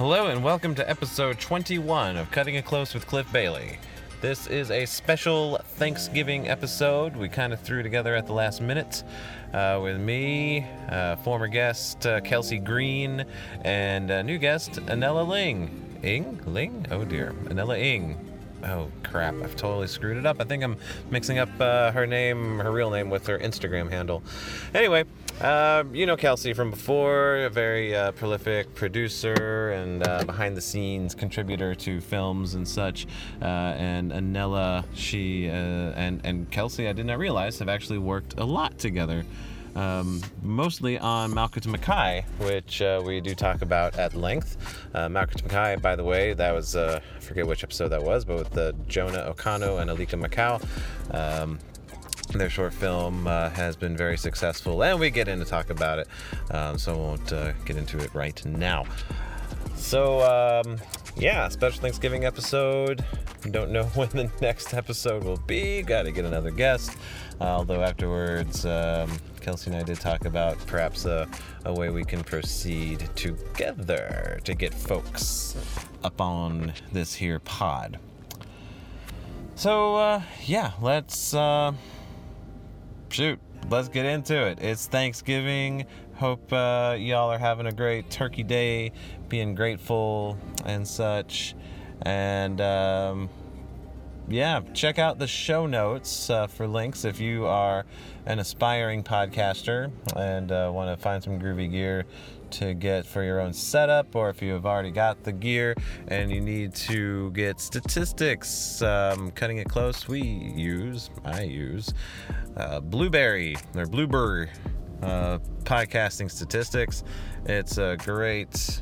Hello and welcome to episode 21 of Cutting It Close with Cliff Bailey. This is a special Thanksgiving episode we kind of threw together at the last minute with me, former guest Kelsie Green, and new guest Anela Ling. Anela Ing. Oh crap, I've totally screwed it up. I think I'm mixing up her real name with her Instagram handle. Anyway, you know Kelsie from before, a very prolific producer and behind the scenes contributor to films and such. And Anela, she and Kelsie, I did not realize, have actually worked a lot together. Mostly on Malkut to Makai, which we do talk about at length. Malkut to Makai, by the way, that was, I forget which episode that was, but with Jonah Okano and Alika Macau. Their short film has been very successful, and we get in to talk about it, so I won't get into it right now. So, yeah, special Thanksgiving episode. Don't know when the next episode will be. Gotta get another guest. Although afterwards, Kelsie and I did talk about perhaps a way we can proceed together to get folks up on this here pod. So, yeah, let's, let's get into it. It's Thanksgiving. Hope y'all are having a great turkey day, being grateful and such. And yeah, check out the show notes for links if you are an aspiring podcaster and want to find some groovy gear to get for your own setup, or if you have already got the gear and you need to get statistics. Cutting It Close, I use Blueberry podcasting statistics. It's a great,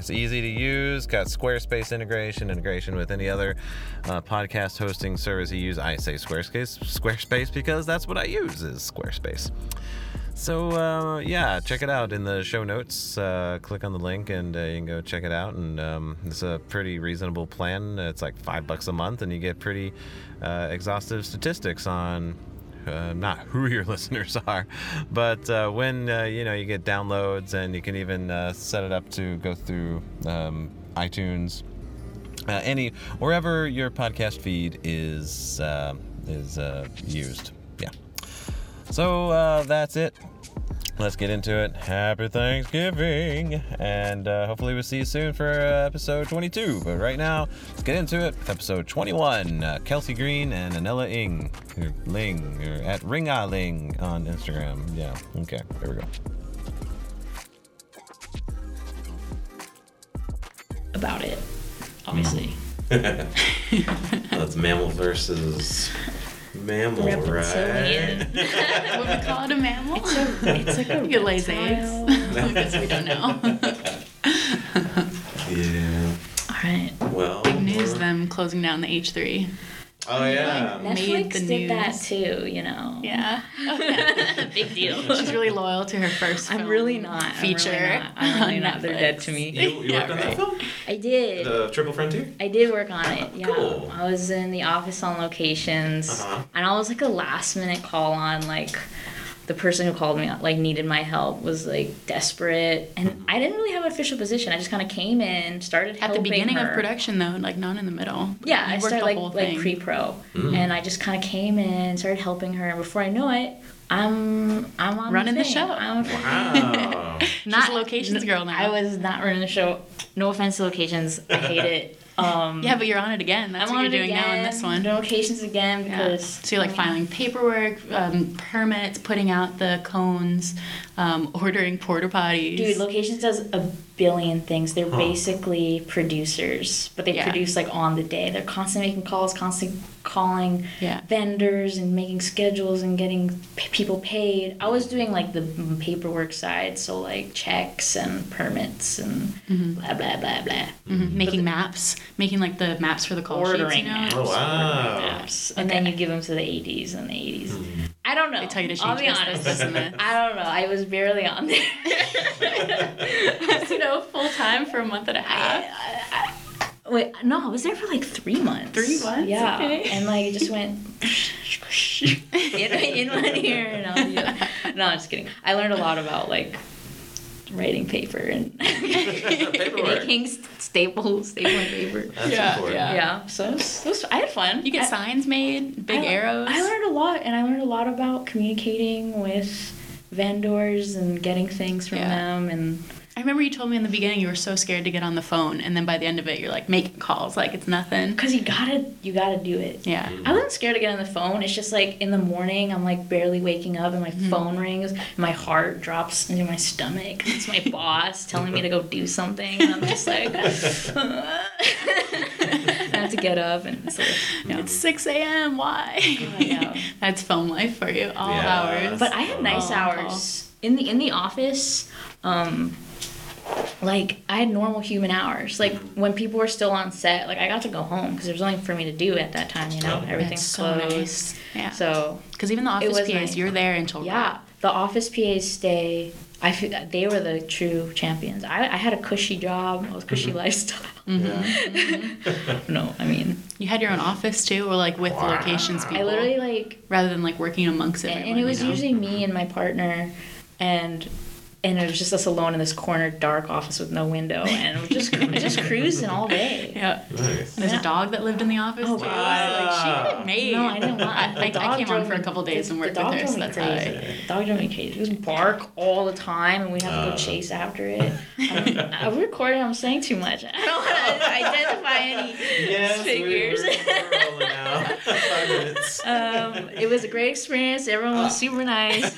it's easy to use, got Squarespace integration with any other podcast hosting service you use. I say Squarespace because that's what I use, is Squarespace. So, yeah, check it out in the show notes. Click on the link and you can go check it out. And it's a pretty reasonable plan. It's like $5 a month, and you get pretty exhaustive statistics on not who your listeners are, but when you get downloads, and you can even set it up to go through iTunes, any wherever your podcast feed is used. Yeah. So that's it. Let's get into it. Happy Thanksgiving, and hopefully we'll see you soon for episode 22. But right now, let's get into it with episode 21. Kelsie Green and Anela Ing, or Ling, or at Ringa Ling on Instagram. Yeah, okay, here we go. About it, obviously. That's mammal versus... mammal, right? Would we call it a mammal? It's like a lazy ass. I guess we don't know. Yeah. All right. Well, big news, them closing down the H3. Oh, yeah. Like, Netflix the did that, too, you know. Yeah. Big deal. She's really loyal to her first film. I'm really not. Feature. I'm really not. They're dead to me. You worked on that film? I did. The Triple Frontier? I did work on it, yeah. Cool. I was in the office on locations, and I was, like, a last-minute call on, like... the person who called me, like, needed my help, was, like, desperate. And I didn't really have an official position. I just kind of came in, started helping her. At the beginning of production, though, like, not in the middle. Yeah, I started, like pre-pro. Mm-hmm. And I just kind of came in, started helping her. And before I know it, I'm on running the show. Wow. She's a locations girl now. I was not running the show. No offense to locations. I hate it. Yeah, but you're on it again. That's what you're doing now in this one. Locations again, because... yeah. So you're, like, filing paperwork, permits, putting out the cones, ordering porta potties. Dude, locations does a billion things. They're basically producers, but they produce, like, on the day. They're constantly making calls, constantly calling vendors and making schedules and getting people paid. I was doing, like, the paperwork side, so, like, checks and permits and blah, blah, blah, blah. Mm-hmm. Making maps. Making, like, the maps for the call sheets, you know? Maps. Oh, wow. Maps. And then you give them to the 80s, and the 80s. Mm-hmm. I don't know. They tell you to change this and this. I don't know. I was barely on there. You know, full-time for a month and a half. Wait, no, I was there for, like, 3 months. 3 months? Yeah. Okay. And, like, it just went... in one ear and out the other. No, I'm just kidding. I learned a lot about, like... writing paper and making stapling paper. That's important. Yeah. So it was, I had fun. You get signs made, big arrows. I learned a lot, and I learned a lot about communicating with vendors and getting things from them. And I remember you told me in the beginning you were so scared to get on the phone, and then by the end of it you're like making calls like it's nothing. Because you gotta do it. Yeah. I wasn't scared to get on the phone. It's just like in the morning I'm like barely waking up and my phone rings. And my heart drops into my stomach. It's my boss telling me to go do something, and I'm just like I have to get up and it's like it's 6 a.m. Why? Oh, yeah. That's phone life for you. All hours. But I had nice hours in the office. Like, I had normal human hours. Like, when people were still on set, like, I got to go home because there was nothing for me to do at that time, you know? Everything's so closed. Nice. Yeah. So, because even the office PAs, nice. You're there until the office PAs stay. I feel that they were the true champions. I had a cushy job. I was cushy lifestyle. No, I mean. You had your own office, too, or, like, with locations people? I literally, like. Rather than, like, working amongst everyone. And it was usually me and my partner and. And it was just us alone in this corner, dark office with no window, and we just cruising all day. Yeah. Nice. There's a dog that lived in the office. Oh, wow. Like, she got it made. No, I didn't want it. I came on for a couple days and worked with her, so that's how the dog drove me crazy. It was bark all the time, and we'd have to go chase after it. I'm recording. I'm saying too much. I don't want to identify any figures. We're rolling out. 5 minutes. It was a great experience. Everyone was super nice.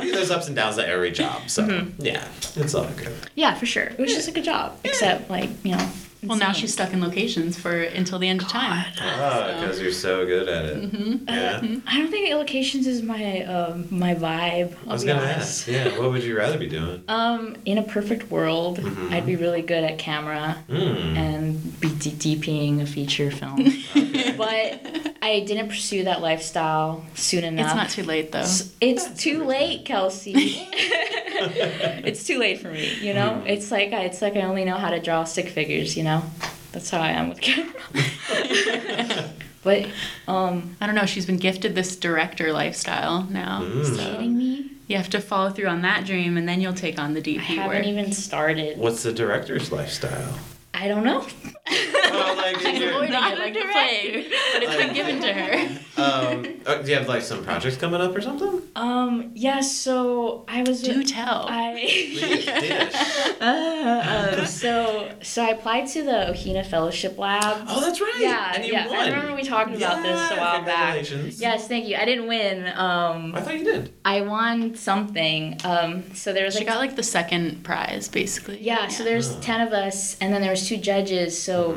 There's ups and downs at every job, so yeah, it's all good. Yeah, for sure. It was just a good job, except like insane. Well, now she's stuck in locations for until the end of time. Because you're so good at it. I don't think locations is my my vibe. I was gonna ask, what would you rather be doing? In a perfect world, I'd be really good at camera and be DPing a feature film, but. I didn't pursue that lifestyle soon enough. It's not too late, though. It's too late, Kelsie. It's too late for me, you know? It's like I only know how to draw stick figures, you know? That's how I am with camera. But, I don't know. She's been gifted this director lifestyle now. So. Are you kidding me? You have to follow through on that dream, and then you'll take on the DP work. I haven't even started. What's the director's lifestyle? I don't know. Well, like, you're not a director, but it's been given to her. Do you have like some projects coming up or something? Yeah. So I was. Tell. So I applied to the ʻŌhina Fellowship Lab. Oh, that's right. Yeah. And you won. I remember we talked about this a while back. Yes, thank you. I didn't win. I thought you did. I won something. So there was. She got like the second prize, basically. Yeah. So there's 10 of us, and then there was 2 judges. So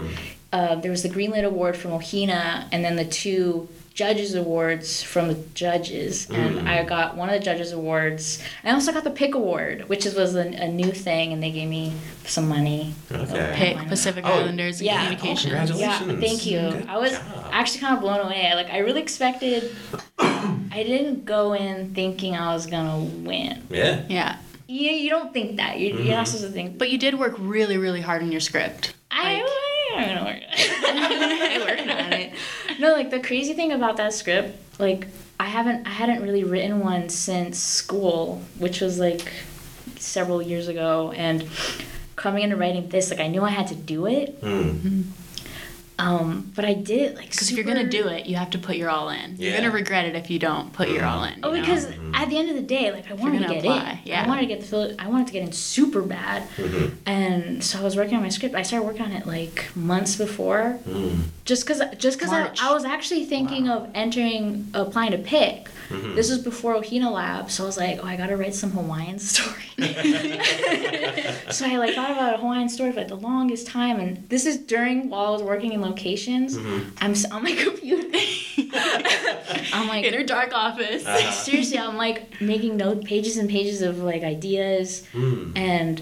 there was the Greenlit Award from ʻŌhina, and then the 2 judges awards from the judges. And I got one of the judges awards. I also got the Pick Award, which was a new thing, and they gave me some money. Okay. Pick Pacific Islanders Communications. Oh, congratulations. Yeah, thank you. Good I was job. Actually kind of blown away. Like I really expected. I didn't go in thinking I was gonna win. Yeah. Yeah. You don't think that. You're not supposed to think. But you did work really, really hard on your script. I don't work. I worked on it. No, like the crazy thing about that script, like I hadn't really written one since school, which was like several years ago, and coming into writing this, like I knew I had to do it. But I did it like because if you're gonna do it, you have to put your all in. You're gonna regret it if you don't put your all in. Oh, because at the end of the day, like I wanted to get in. Yeah. I wanted to get in super bad, and so I was working on my script. I started working on it like months before, just because I was actually thinking of applying to Pick. This was before ʻŌhina Lab, so I was like, oh, I gotta write some Hawaiian story. So I like thought about a Hawaiian story for like the longest time, and this is while I was working in locations. I'm on my computer. I'm like in her dark office. Seriously, I'm like making pages and pages of like ideas and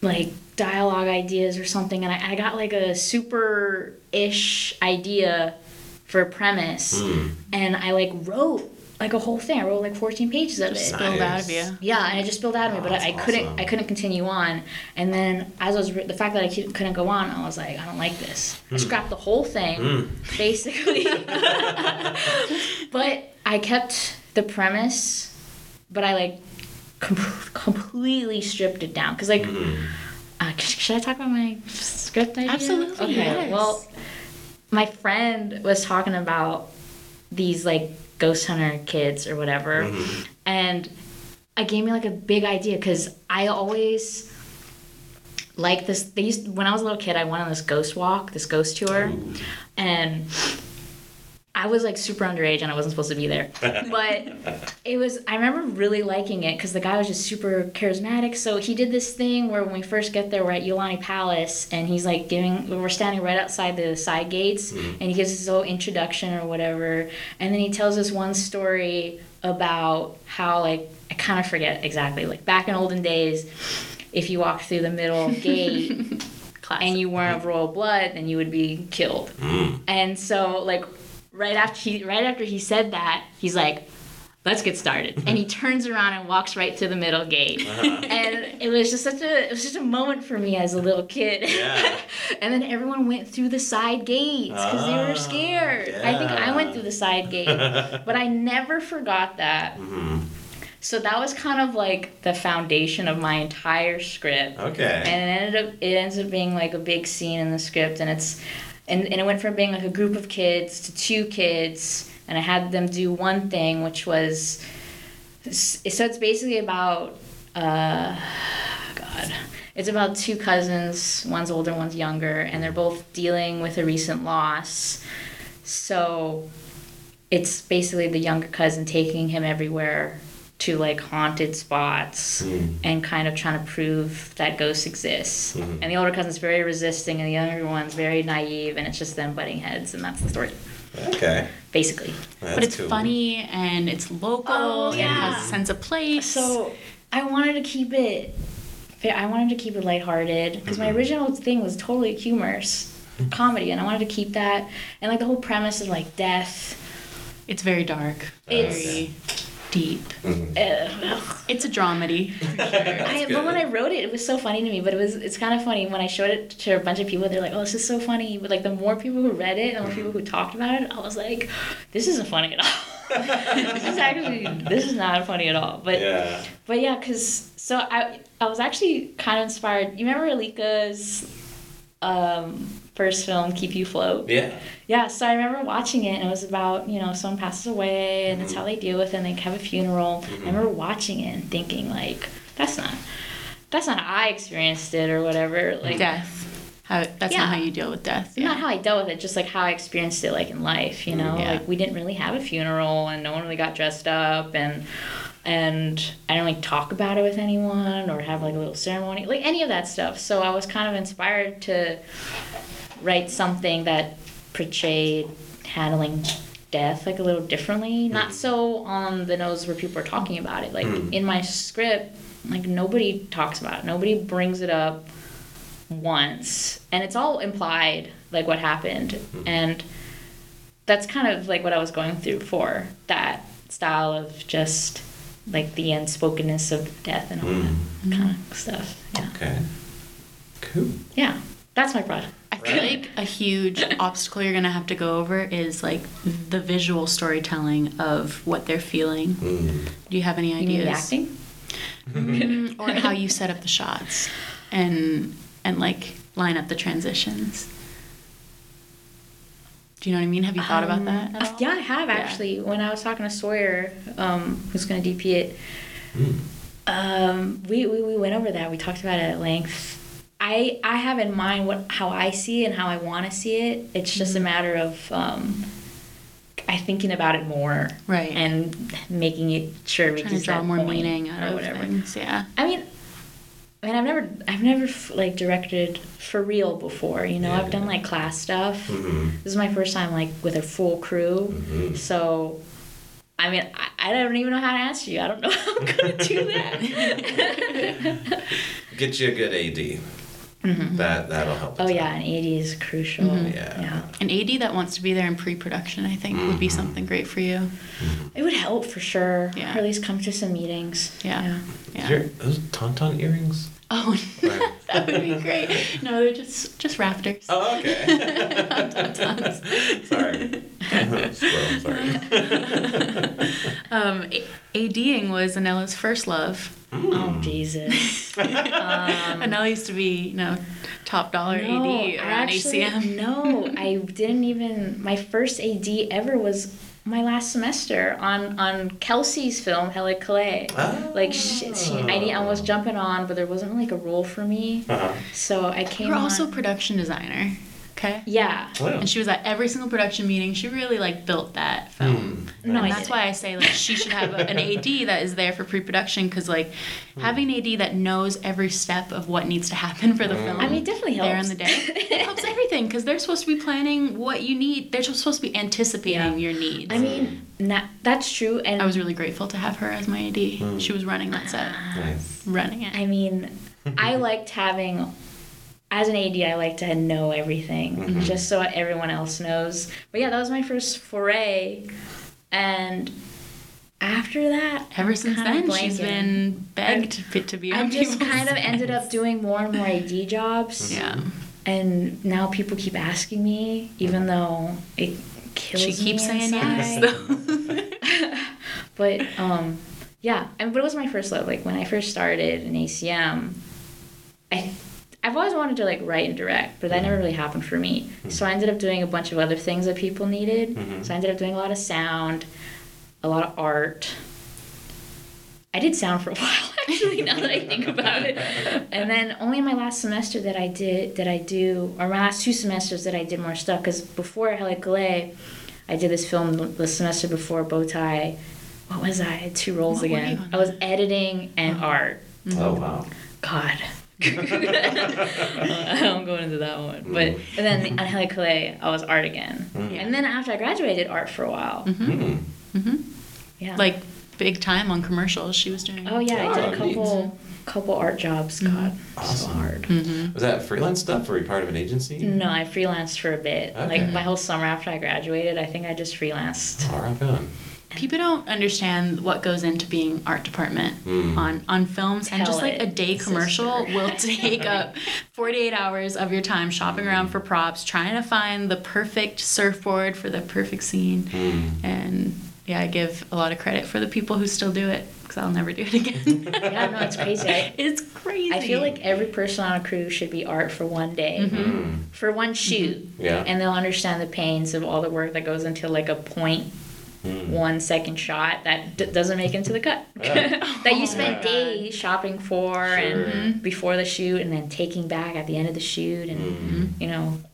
like dialogue ideas or something, and I got like a super-ish idea for a premise, and I like wrote. Like a whole thing. I wrote like 14 pages of it. Spilled out of you. Yeah, and it just spilled out of me, but I couldn't continue on. And then as I was the fact that I couldn't go on, I was like, I don't like this. I scrapped the whole thing, basically. But I kept the premise but I like completely stripped it down because like should I talk about my script idea? Absolutely. Okay. Yes. Well, my friend was talking about these like ghost hunter kids or whatever, and it gave me like a big idea because I always like this. When I was a little kid, I went on this ghost walk, this ghost tour, and I was like super underage and I wasn't supposed to be there. But it was, I remember really liking it because the guy was just super charismatic. So he did this thing where when we first get there, we're at Yolani Palace and he's like we're standing right outside the side gates and he gives us his whole introduction or whatever. And then he tells us one story about how, like, I kind of forget exactly, like back in olden days, if you walked through the middle gate and you weren't of royal blood, then you would be killed. And so, like, right after he said that, he's like, let's get started. And he turns around and walks right to the middle gate. And it was just such a moment for me as a little kid. Yeah. And then everyone went through the side gates because they were scared. Yeah. I think I went through the side gate. But I never forgot that. So that was kind of like the foundation of my entire script. Okay. And it ends up being like a big scene in the script, and it went from being like a group of kids to two kids, and I had them do one thing, which was, so it's basically about, it's about two cousins, one's older, one's younger, and they're both dealing with a recent loss. So it's basically the younger cousin taking him everywhere to like haunted spots and kind of trying to prove that ghosts exist. And the older cousin's very resisting and the younger one's very naive, and it's just them butting heads, and that's the story. Okay. Basically. That's but it's cool. Funny and it's local and it has a sense of place. So I wanted to keep it lighthearted because my original thing was totally humorous comedy, and I wanted to keep that, and like the whole premise is like death. It's very dark. It's deep. It's a dramedy. For sure. But when I wrote it was so funny to me. But it's kind of funny when I showed it to a bunch of people. They're like, "Oh, this is so funny." But like the more people who read it, and the more people who talked about it, I was like, "This isn't funny at all. This is not funny at all." But yeah, because so I was actually kind of inspired. You remember Alika's first film, Keep You Float? Yeah, so I remember watching it, and it was about, someone passes away, and that's how they deal with it, and they have a funeral. I remember watching it and thinking, like, that's not how I experienced it or whatever. Like death. That's not how you deal with death. Yeah. Not how I dealt with it, just, like, how I experienced it, like, in life, Yeah. Like, we didn't really have a funeral, and no one really got dressed up, and I didn't, like, talk about it with anyone or have, like, a little ceremony. Like, any of that stuff. So I was kind of inspired to write something that portrayed handling death like a little differently, not so on the nose where people are talking about it. Like in my script, like nobody talks about it, nobody brings it up once, and it's all implied, like what happened, and that's kind of like what I was going through for that style of just like the unspokenness of death and all that kind of stuff. Yeah. Okay. Cool. Yeah, that's my project. I feel like a huge obstacle you're going to have to go over is, like, the visual storytelling of what they're feeling. Do you have any ideas? You mean acting? Or how you set up the shots and, like, line up the transitions. Do you know what I mean? Have you thought about that at all? Yeah, I have, actually. When I was talking to Sawyer, who's going to DP it, we went over that. We talked about it at length. I have in mind how I see it and how I want to see it. It's just a matter of I thinking about it more, right, and making it sure we can draw more meaning out of things. Yeah, I mean, I've never like directed for real before. I've done like class stuff. This is my first time like with a full crew, so. I mean, I don't even know how to answer you. I don't know how I'm going to do that. Get you a good AD. That'll help. Oh, yeah, an AD is crucial. Yeah. An AD that wants to be there in pre-production, I think, would be something great for you. It would help for sure. Yeah. Or at least come to some meetings. Yeah. Those tauntaun earrings? Oh, right. That would be great. No, they're just rafters. Oh, okay. Sorry. I'm sorry. ADing was Anela's first love. Oh, Jesus. Anela used to be, top dollar AD around ACM. No, I didn't even... My first AD ever was... my last semester on Kelsie's film Helle Calais. I was jumping on, but there wasn't like a role for me. Uh-huh. So I came. You're also production designer. Okay. Yeah. Wow. And she was at every single production meeting. She really built that film. No, and that's why I say she should have an AD that is there for pre-production, because having an AD that knows every step of what needs to happen for the film. I mean, it definitely helps. There on the day. It helps everything, because they're supposed to be planning what you need. They're supposed to be anticipating your needs. I mean, that's true. And I was really grateful to have her as my AD. Mm. She was running that set. Nice. Running it. I mean, I liked having... As an AD, I like to know everything, mm-hmm. just so everyone else knows. But yeah, that was my first foray, and after that, ever since then, she's been begged to be. I just kind of ended up doing more and more AD jobs. Yeah, and now people keep asking me, even though it kills me. She keeps saying yes. But yeah, but it was my first love. When I first started in ACM, I've always wanted to write and direct, but that never really happened for me. Mm-hmm. So I ended up doing a bunch of other things that people needed. Mm-hmm. So I ended up doing a lot of sound, a lot of art. I did sound for a while, actually, now that I think about it. And then only in my last semester my last two semesters that I did more stuff, because before Helle Calais, I did this film the semester before Bowtie. What was I? I had two roles again. I was editing and art. Mm-hmm. Oh, wow. God. I don't go into that one, but and then on Helle Calais I was art again, and then after I graduated I did art for a while. Mm-hmm. Mm-hmm. Yeah, big time on commercials she was doing. Oh yeah, I did a couple art jobs. God, awesome. So hard. Mm-hmm. Was that freelance stuff, or were you part of an agency? No, I freelanced for a bit. Okay. My whole summer after I graduated, I think I just freelanced. All right, done. People don't understand what goes into being art department on films. Tell and just a day commercial will take up 48 hours of your time shopping around for props, trying to find the perfect surfboard for the perfect scene. And yeah, I give a lot of credit for the people who still do it, because I'll never do it again. Yeah, no, it's crazy. It's crazy. I feel every person on a crew should be art for one day, for one shoot. Yeah. And they'll understand the pains of all the work that goes into a 1 second shot that doesn't make it into the cut. Yeah. That you spend days shopping for, and before the shoot, and then taking back at the end of the shoot, and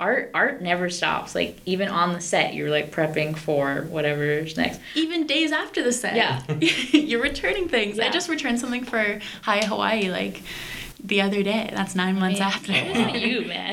art never stops. Even on the set, you're prepping for whatever's next. Even days after the set, yeah, you're returning things. Yeah. I just returned something for Hi Hawaii the other day. That's 9 months after. That's you, man.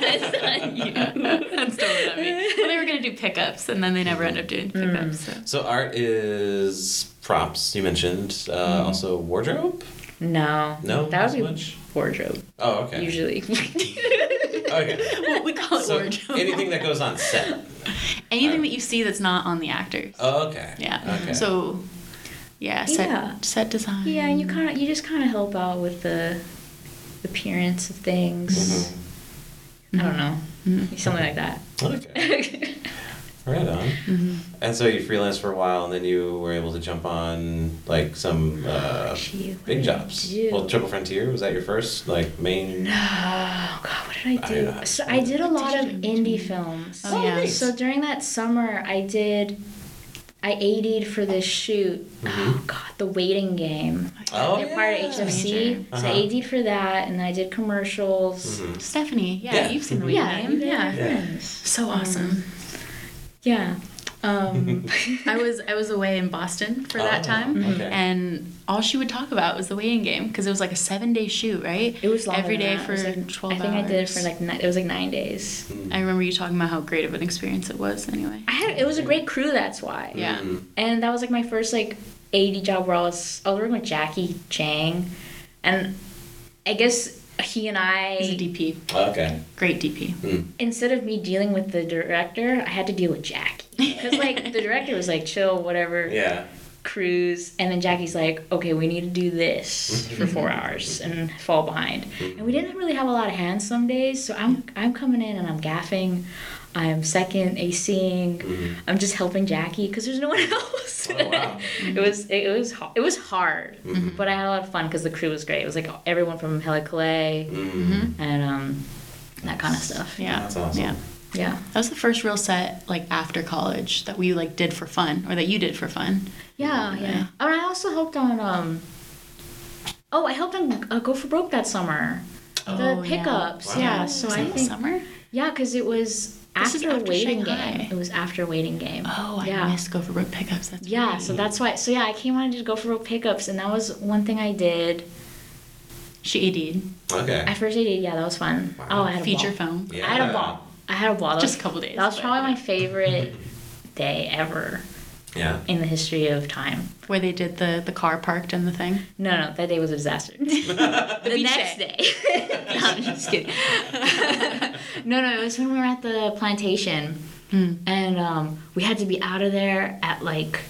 That's not you. That's totally not me. Well, they were going to do pickups, and then they never ended up doing pickups. So art is props, you mentioned. Also wardrobe? No? That would be much? Wardrobe. Oh, okay. Usually. Okay. Well, we call it wardrobe. Anything that goes on set. Anything that you see that's not on the actors. Oh, okay. Yeah. Okay. So... yeah, set design. Yeah, and you just help out with the appearance of things. Mm-hmm. I don't know, something like that. Okay. Right on. Mm-hmm. And so you freelanced for a while, and then you were able to jump on some big jobs. Well, Triple Frontier, was that your first main? Oh God, what did I do? I did a lot of indie films. Oh yeah. Nice. So during that summer, I AD'd for this shoot. Mm-hmm. Oh, God, The Waiting Game. Oh, they're part of HFC. So I AD'd for that, and I did commercials. Mm-hmm. Stephanie, you've seen The Waiting Game. Yeah. So awesome. Yeah. I was away in Boston for that time, and all she would talk about was The Waiting Game, because it was a 7-day shoot, right? It was long. Every day for 12 hours. I think I did it for 9 days. I remember you talking about how great of an experience it was. Anyway, it was a great crew. That's why. Yeah. Mm-hmm. And that was my first AD job, where I was working with Jackie Chang, and I guess. He and I... He's a DP. Oh, okay. Great DP. Mm. Instead of me dealing with the director, I had to deal with Jackie. Because, the director was chill, whatever. Yeah. cruise, and then Jackie's like, okay, we need to do this for 4 hours and fall behind. And we didn't really have a lot of hands some days, so I'm coming in and I'm gaffing, I'm second ACing, I'm just helping Jackie because there's no one else. Oh, wow. It was hard, but I had a lot of fun because the crew was great. It was like everyone from Helicolay and that kind of stuff. Yeah, that's awesome. Yeah. Yeah, that was the first real set, like, after college that we, like, did for fun, or that you did for fun. Yeah. I mean, I also helped on, I helped on Go for Broke that summer. Oh, the pickups, yeah. Wow. Yeah, so I think... summer? Yeah, because it was after Waiting Game. It was after Waiting Game. Oh, I missed Go for Broke pickups. That's great. So that's why... So, yeah, I came on and did Go for Broke pickups, and that was one thing I did... She AD'd. Okay. I first AD'd, yeah, that was fun. Wow. Oh, I had a feature film. Yeah. I had a ball. Just a couple days. That was probably my favorite day ever. Yeah. In the history of time. Where they did the car parked and the thing? No, that day was a disaster. The next day. No, I'm just kidding. No, it was when we were at the plantation. And we had to be out of there at like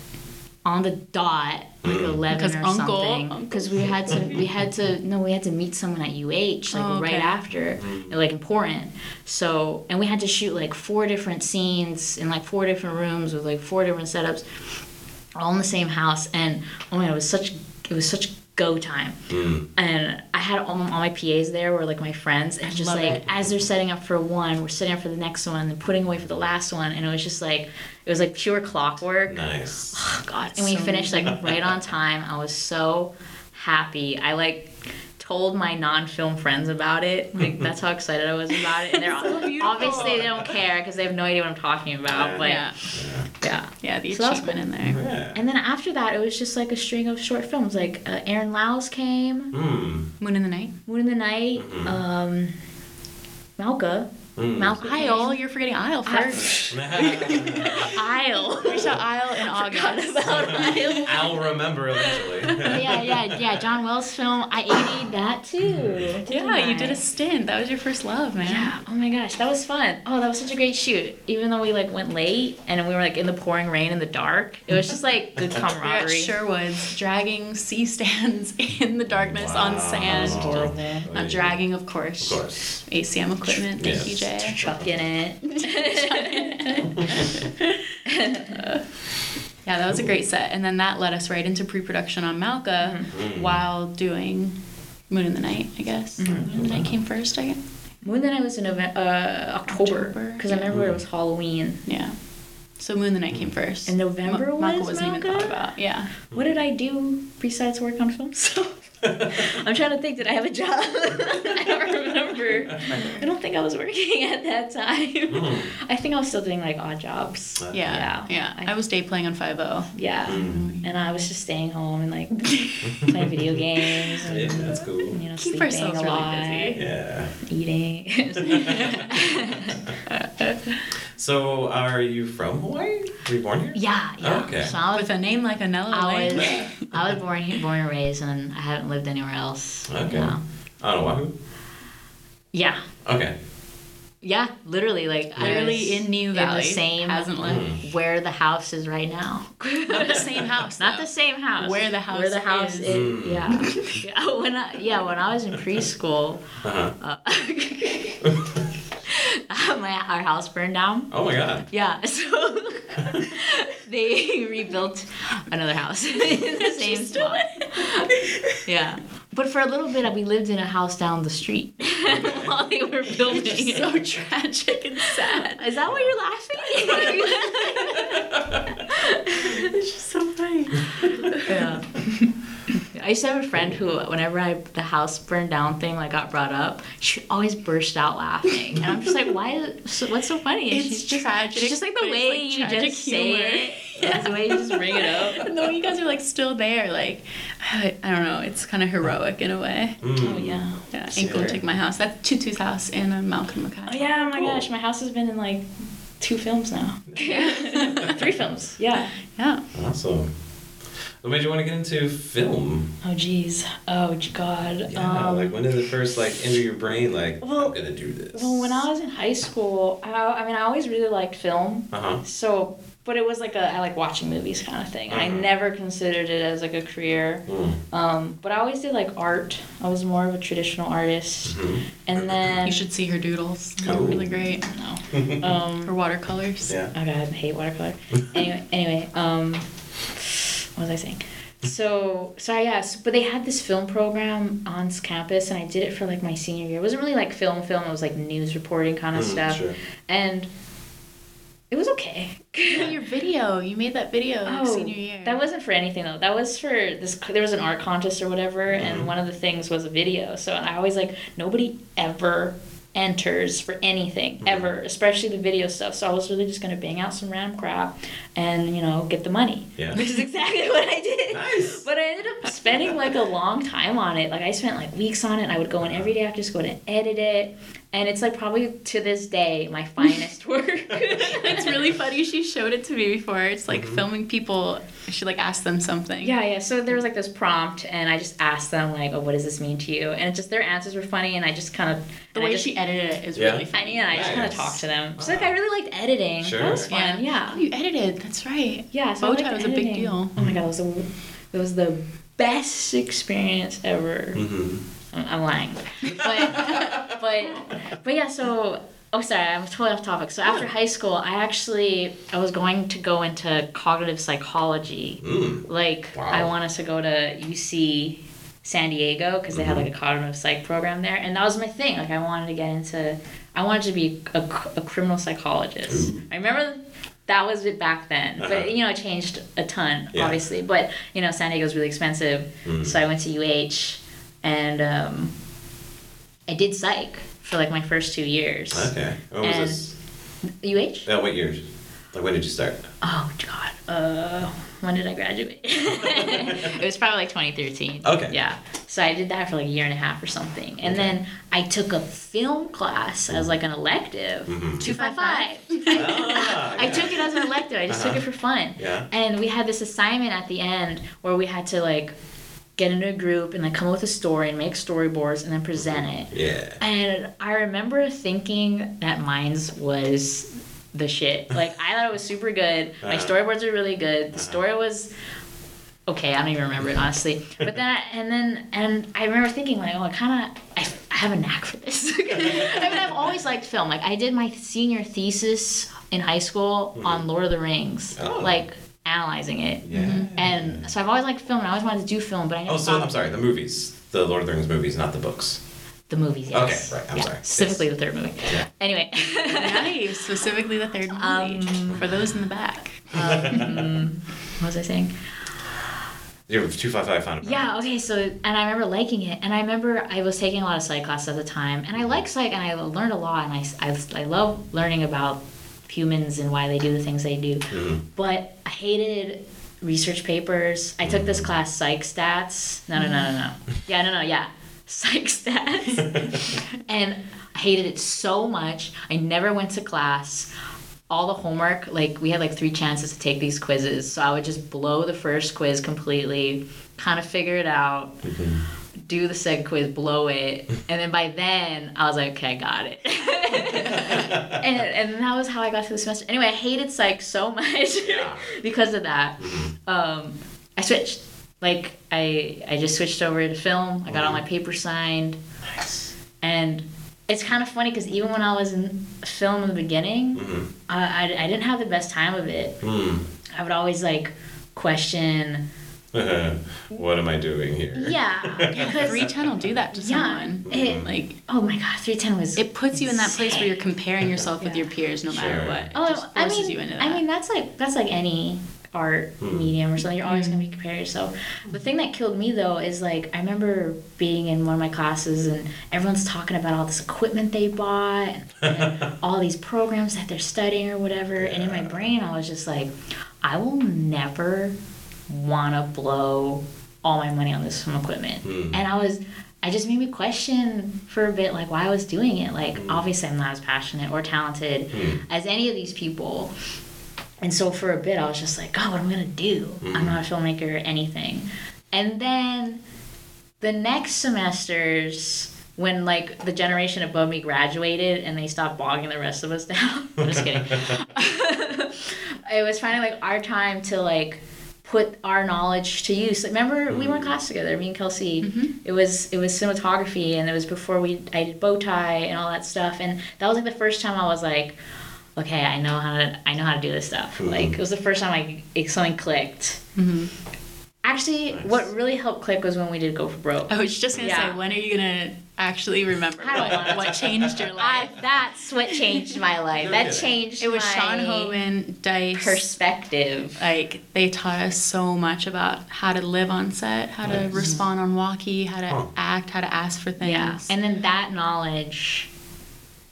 on the dot, like 11 or something, because we had to meet someone at UH right after, like important. So and we had to shoot like 4 different scenes in like 4 different rooms with like 4 different setups, all in the same house. And oh man, it was such go time. And I had all my PAs there were like my friends, and just like it. As they're setting up for one, we're setting up for the next one, and putting away for the last one, and it was like pure clockwork. Nice. Oh god. And we finished like right on time. I was so happy. I like told my non-film friends about it. Like that's how excited I was about it. And they're obviously they don't care because they have no idea what I'm talking about. But yeah, the achievement in there. Yeah. And then after that, it was just like a string of short films. Like Aaron Lowell's came. Moon in the Night. Malka. Malkut. Isle, you're forgetting Isle first. Isle. We saw Isle in August. About Isle. I'll remember eventually. Yeah. John Wells' film. I AD'd that too. Yeah, you did a stint. That was your first love, man. Yeah. Oh my gosh, that was fun. Oh, that was such a great shoot. Even though we like went late and we were like in the pouring rain in the dark, it was just like good camaraderie. We were at Sherwood's dragging sea stands in the darkness on sand. Not dragging, of course. ACM equipment. Thank you, Jay. Chucking it. Yeah, that was a great set. And then that led us right into pre-production on Malka while doing Moon in the Night, I guess. Moon in the Night came first, I guess. Moon in the Night was in October. Because I remember it was Halloween. Yeah. So Moon in the Night came first. And November Malka wasn't Malka? Even thought about. Yeah. What did I do besides work on film stuff? I'm trying to think. Did I have a job? I don't remember. I don't think I was working at that time. I think I was still doing like odd jobs. Yeah. I was day playing on Five-O. Yeah. And I was just staying home and like playing video games. And, that's cool. You know, keep ourselves really busy. Yeah. Eating. So, are you from Hawaii? Were you born here? Yeah. Oh, okay. So with a name like Anela Ling. I was born and raised, and I haven't lived anywhere else. Okay. No. On Oahu? Yeah. Okay. Yeah, literally, in New Valley. In the same, hasn't lived. Where the house is right now. Not the same house. Not the same house. Where the house is. Yeah. When I was in preschool. Our house burned down. Oh my god. Yeah, so they rebuilt another house in the same spot. Yeah. But for a little bit, we lived in a house down the street while they were building. It's so tragic and sad. Is that why you're laughing? It's just so funny. Yeah. I used to have a friend who, whenever the house burned down thing got brought up, she always burst out laughing. And I'm just like, what's so funny? And it's tragic. It's just like the way you just say it. Yeah. The way you just bring it up. And the way you guys are still there, I don't know, it's kind of heroic in a way. Oh yeah. Sure. Took my house. That's Tutu's house in Malkut to Makai. Oh yeah, oh my gosh, my house has been in 2 films now. 3 films. Yeah. Awesome. What made you want to get into film? Oh, geez. Oh, God. Yeah, when did it first, enter your brain, I'm going to do this? Well, when I was in high school, I always really liked film. So But it was like a, I like watching movies kind of thing. Mm. I never considered it as like a career. But I always did like art. I was more of a traditional artist. And then... You should see her doodles. They're really great. No. Her watercolors. Yeah. Oh, God, I hate watercolor. Anyway, what was I saying? So, but they had this film program on campus, and I did it for like my senior year. It wasn't really like film. It was like news reporting kind of stuff. Sure. And... It was okay. Your video. You made that video senior year. That wasn't for anything, though. That was for this... There was an art contest or whatever, and one of the things was a video. So I always, like, nobody ever enters for anything, ever, especially the video stuff. So I was really just going to bang out some random crap and, you know, get the money, which is exactly what I did. Nice. But I ended up spending, like, a long time on it. Like, I spent, like, weeks on it, and I would go in every day. I'd just go in and edit it. And it's, like, probably to this day my finest work. It's really funny. She showed it to me before. It's, like, filming people. She, like, asked them something. Yeah. So there was, like, this prompt, and I just asked them, like, oh, what does this mean to you? And it just their answers were funny, and I just kind of... The way she edited it is really funny, and I just kind of talked to them. So, like, I really liked editing. Sure. That was fun, yeah. Oh, you edited. That's right. Yeah, so Bowtie was a big deal. Oh, my God. It was the best experience ever. I'm lying, but yeah. So I'm totally off topic. So after high school, I was going to go into cognitive psychology. I wanted to go to UC San Diego because they had like a cognitive psych program there, and that was my thing. Like I wanted to be a criminal psychologist. I remember. That was it back then. But, you know, it changed a ton, obviously. But, you know, San Diego's really expensive. So I went to UH, and I did psych for, like, my first 2 years. Okay. What was this? UH? Oh, what years? Like, when did you start? Oh, God. When did I graduate? It was probably, like, 2013. Okay. Yeah. So I did that for, like, a year and a half or something. And then I took a film class as, like, an elective. 255. I took it as an elective. I just took it for fun. Yeah. And we had this assignment at the end where we had to like get into a group and like come up with a story and make storyboards and then present it. Yeah. And I remember thinking that mine was the shit. Like I thought it was super good. My storyboards were really good. The story was okay. I don't even remember it honestly. But then I remember thinking like, oh, I have a knack for this. I mean, I've always liked film. Like, I did my senior thesis in high school on Lord of the Rings, like, analyzing it. Yeah. And so I've always liked film, and I always wanted to do film, but I never I'm sorry, the movies. The Lord of the Rings movies, not the books. The movies, yes. Okay, right, sorry. Specifically the third movie. Yeah. Anyway. Nice, specifically the third movie. For those in the back. What was I saying? Yeah, 255 found it. Yeah, okay, so, and I remember liking it, and I remember I was taking a lot of psych classes at the time, and I liked psych, and I learned a lot, and I love learning about humans and why they do the things they do, but I hated research papers. I took this class, psych stats. Psych stats. And I hated it so much. I never went to class. All the homework, like, we had, like, 3 chances to take these quizzes, so I would just blow the first quiz completely, kind of figure it out, do the second quiz, blow it, and then by then, I was like, okay, I got it. and that was how I got through the semester. Anyway, I hated psych so much because of that. I switched. Like, I just switched over to film. I got all my papers signed. Nice. And... It's kind of funny because even when I was in film in the beginning, I didn't have the best time of it. I would always, like, question... what am I doing here? Yeah. Because 310 will do that to someone. Oh, my God. 310 was... It puts you in that place where you're comparing yourself with your peers no matter what. Oh, it just forces you into that. I mean, that's like any... art medium or something, you're always going to be comparing yourself. The thing that killed me though is like I remember being in one of my classes and everyone's talking about all this equipment they bought and all these programs that they're studying or whatever, and in my brain I was just like, I will never want to blow all my money on this film equipment. And I just made me question for a bit, like, why I was doing it. Like, obviously I'm not as passionate or talented as any of these people. And so for a bit, I was just like, God, what am I going to do? I'm not a filmmaker or anything. And then the next semesters, when, like, the generation above me graduated and they stopped bogging the rest of us down. I'm just kidding. it was finally like our time to like put our knowledge to use. Like, remember we were in class together, me and Kelsie. Mm-hmm. It was cinematography, and it was before I did bow tie and all that stuff. And that was like the first time I was like, okay, I know how to do this stuff. Mm-hmm. Like it was the first time something clicked. Mm-hmm. Actually, nice. What really helped click was when we did Go for Broke. I was just going to say, when are you going to actually remember what changed your life? That's what changed my life. It was Sean Hoban, Dice. Perspective. Like, they taught us so much about how to live on set, how to respond on walkie, how to act, how to ask for things. Yeah. And then that knowledge...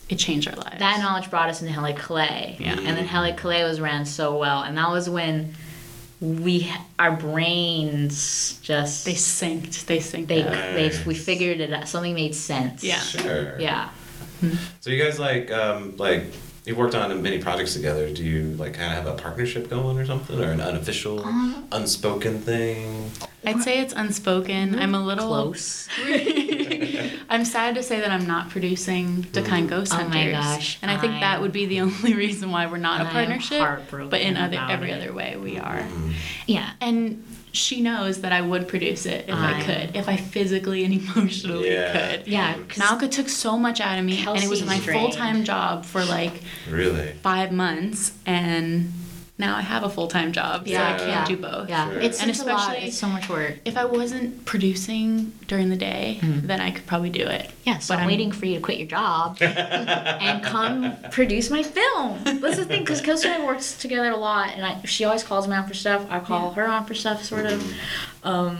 It changed our lives. That knowledge brought us into Heli Kalei. Yeah. And then Heli Kalei was ran so well. And that was when... our brains just... They synced. We figured it out. Something made sense. Yeah. Sure. Yeah. So you guys, you've worked on many projects together. Do you, kind of have a partnership going or something? Or an unofficial, unspoken thing? I'd say it's unspoken. I'm a little... Close. I'm sad to say that I'm not producing Dakine Ghost Hunters. Oh my gosh. And I think that would be the only reason why we're not a partnership. But in every other way we are. Mm-hmm. Yeah. And she knows that I would produce it if I could. If I physically and emotionally could. Yeah. Malka took so much out of me. Kelsey's and it was my full-time job for 5 months. And... Now I have a full-time job, so I can't do both. Yeah, sure. And especially, it's so much work. If I wasn't producing during the day, then I could probably do it. Yeah, so I'm waiting for you to quit your job and come produce my film. That's the thing, because Kelsie and I worked together a lot, and she always calls me on for stuff. I call her on for stuff, sort of. So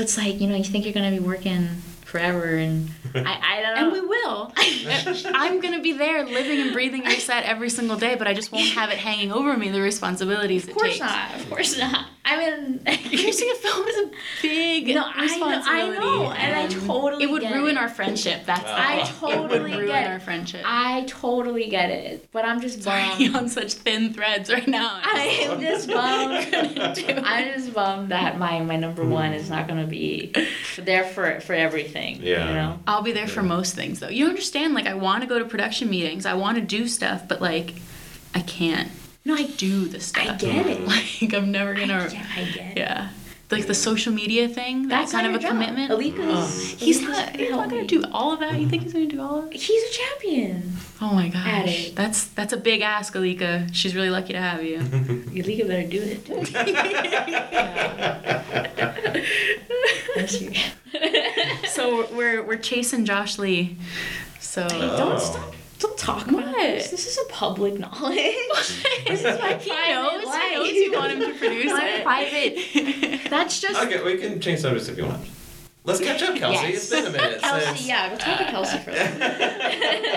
it's you think you're going to be working... forever, and I don't know. And we will. I'm going to be there living and breathing your set every single day, but I just won't have it hanging over me, the responsibilities it takes. Of course not. I mean... Producing a film is a big responsibility. I know, and I totally get it. It would ruin our friendship. That's I totally get it, but I'm just bummed. On such thin threads right now. I'm just bummed that my number one is not going to be there for everything. Yeah. You know? I'll be there for most things, though. You understand, I want to go to production meetings. I want to do stuff, but, I can't do the stuff. I get it. I'm never going to... I get it. Yeah. The social media thing, that's kind of a commitment. He's not going to do all of that. You think he's going to do all of it? He's a champion. Oh, my gosh. That's a big ask, Alika. She's really lucky to have you. Alika better do it. Yes, you can. So we're chasing Josh Lee. So don't stop. Don't talk about this. This is a public knowledge. This is my private life. You want him to produce it. Private. That's just. Okay, we can change subjects if you want. Let's catch up, Kelsie. Yes. It's been a minute. Kelsie, we'll talk to Kelsie for a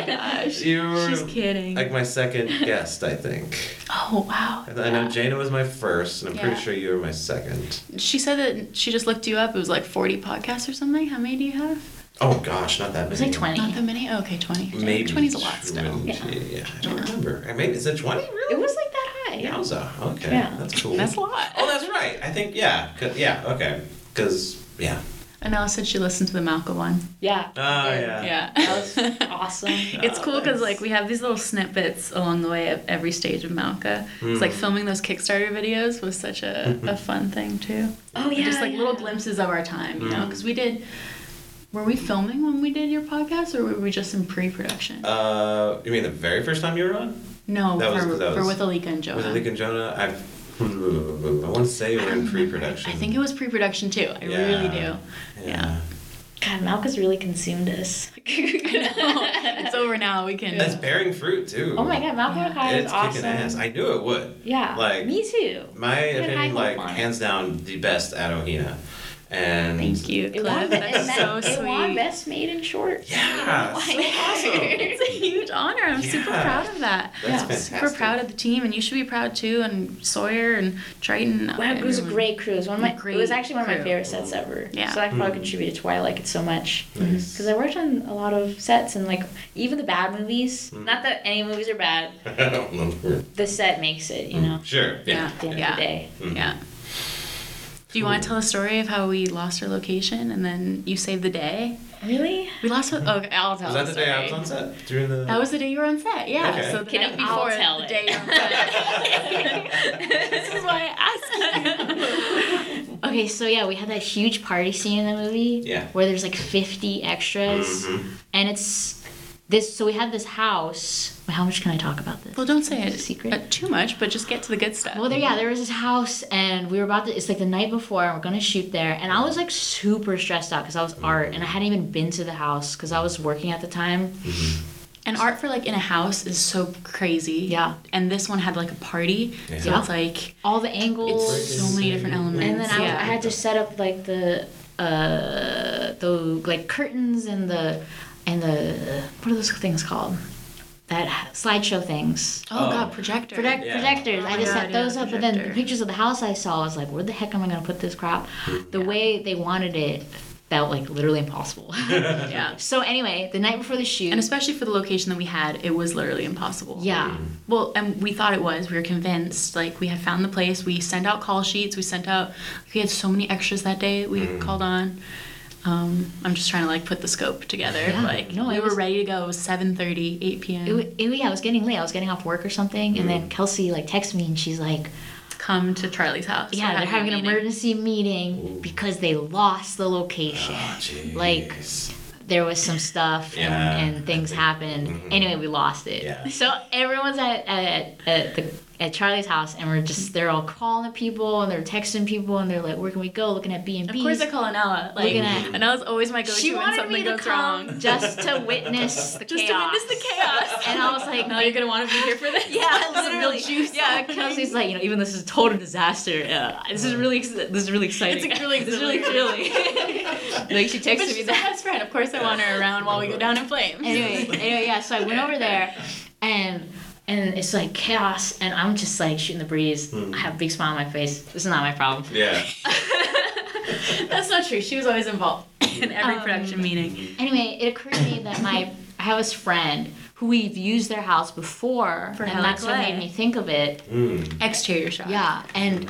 minute. Gosh, she's kidding. My second guest, I think. Oh, wow. I know Jaina was my first, and I'm pretty sure you were my second. She said that she just looked you up. It was 40 podcasts or something. How many do you have? Oh, gosh, not that many. It was 20. Not that many? Oh, okay, 20. Maybe 20's a lot still. Yeah, I don't remember. I mean, is it 20? Really? It was that high. Yowza. Okay, that's cool. That's a lot. Oh, that's right. I think, Because. Anela said she listened to the Malka one. Yeah. Oh, yeah. That was awesome. It's cool because, we have these little snippets along the way of every stage of Malka. Mm. It's filming those Kickstarter videos was such a fun thing, too. Oh, yeah. Just, little glimpses of our time, because we did... Were we filming when we did your podcast, or were we just in pre-production? You mean the very first time you were on? No, with Alika and Jonah. With Alika and Jonah, I want to say we're in pre-production. I think it was pre-production too. I really do. Yeah. God, Malka's really consumed us. It's over now. We can. That's bearing fruit too. Oh my God, Malka Makai is awesome. It's kicking ass. I knew it would. Yeah. Me too. My opinion, hands down, the best at ʻŌhina. And thank you, Cliff. That's so sweet. It won Best Made in Short. Yeah, so awesome. It's a huge honor. I'm super proud of that. That's fantastic. Super proud of the team, and you should be proud too. And Sawyer and Triton. Wow, it was a great crew. It was actually one of my favorite sets ever. Yeah. So I probably contributed to why I like it so much. Because I worked on a lot of sets, and even the bad movies. Not that any movies are bad. I don't know. The set makes it. You know. Sure. Yeah. At the end of the day. Yeah. Do you want to tell a story of how we lost our location and then you saved the day? Really? We lost. Okay, I'll tell. Was that the day I was on set? During the. That was the day you were on set. Yeah. Okay. So the night before the day you're on set. This is why I asked you. Okay, so yeah, we had that huge party scene in the movie. Yeah. Where there's like 50 extras, mm-hmm. and it's this. So we had this house. How much can I talk about this? Well, don't say it's a secret. Too much, but just get to the good stuff. Well, there was this house, and we were about to. It's like the night before, and we're gonna shoot there, and I was like super stressed out because I was art, and I hadn't even been to the house because I was working at the time. And art for, like, in a house is so crazy. Yeah. And this one had, like, a party. Yeah. So it's, like... all the angles. It's so many different elements. And then I had to set up, like, the curtains and the... What are those things called? That slideshow things. Oh, God, projector. Projectors. Oh, I just set those up. Projector. And then the pictures of the house I saw, I was like, where the heck am I going to put this crap? The way they wanted it... felt like literally impossible. Yeah. So anyway, the night before the shoot, and especially for the location that we had, it was literally impossible. Yeah. Well, and we thought it was. We were convinced. Like, we had found the place. We sent out call sheets. We sent out. We had so many extras that day. We called on. I'm just trying to put the scope together. Yeah. We were ready to go. It was 7:30, 8 p.m. It was getting late. I was getting off work or something, and then Kelsie texted me, and she's like, come to Charlie's house. Yeah, they're having an emergency meeting because they lost the location. Oh, there was some stuff and things happened. Mm-hmm. Anyway, we lost it. Yeah. So everyone's at Charlie's house, and they're all calling people, and they're texting people, and they're like, where can we go? Looking at B&Bs. Of course I call Anela. Anela's always my go-to when something goes wrong. She wanted me to come just to witness the chaos. And I was like, no, you're going to want to be here for this? Yeah, literally. Juice. Yeah, Kelsey's like, even this is a total disaster. This is really exciting. It's really thrilling. She texted me that. Best friend. Of course I want her around while we go down in flames. Anyway, yeah, so I went over there, and it's chaos, and I'm just shooting the breeze. I have a big smile on my face. This is not my problem. Yeah. That's not true. She was always involved in every production meeting. Anyway, it occurred to me that I have this friend who we've used their house before, and that's what made me think of it. Exterior shot. Yeah, and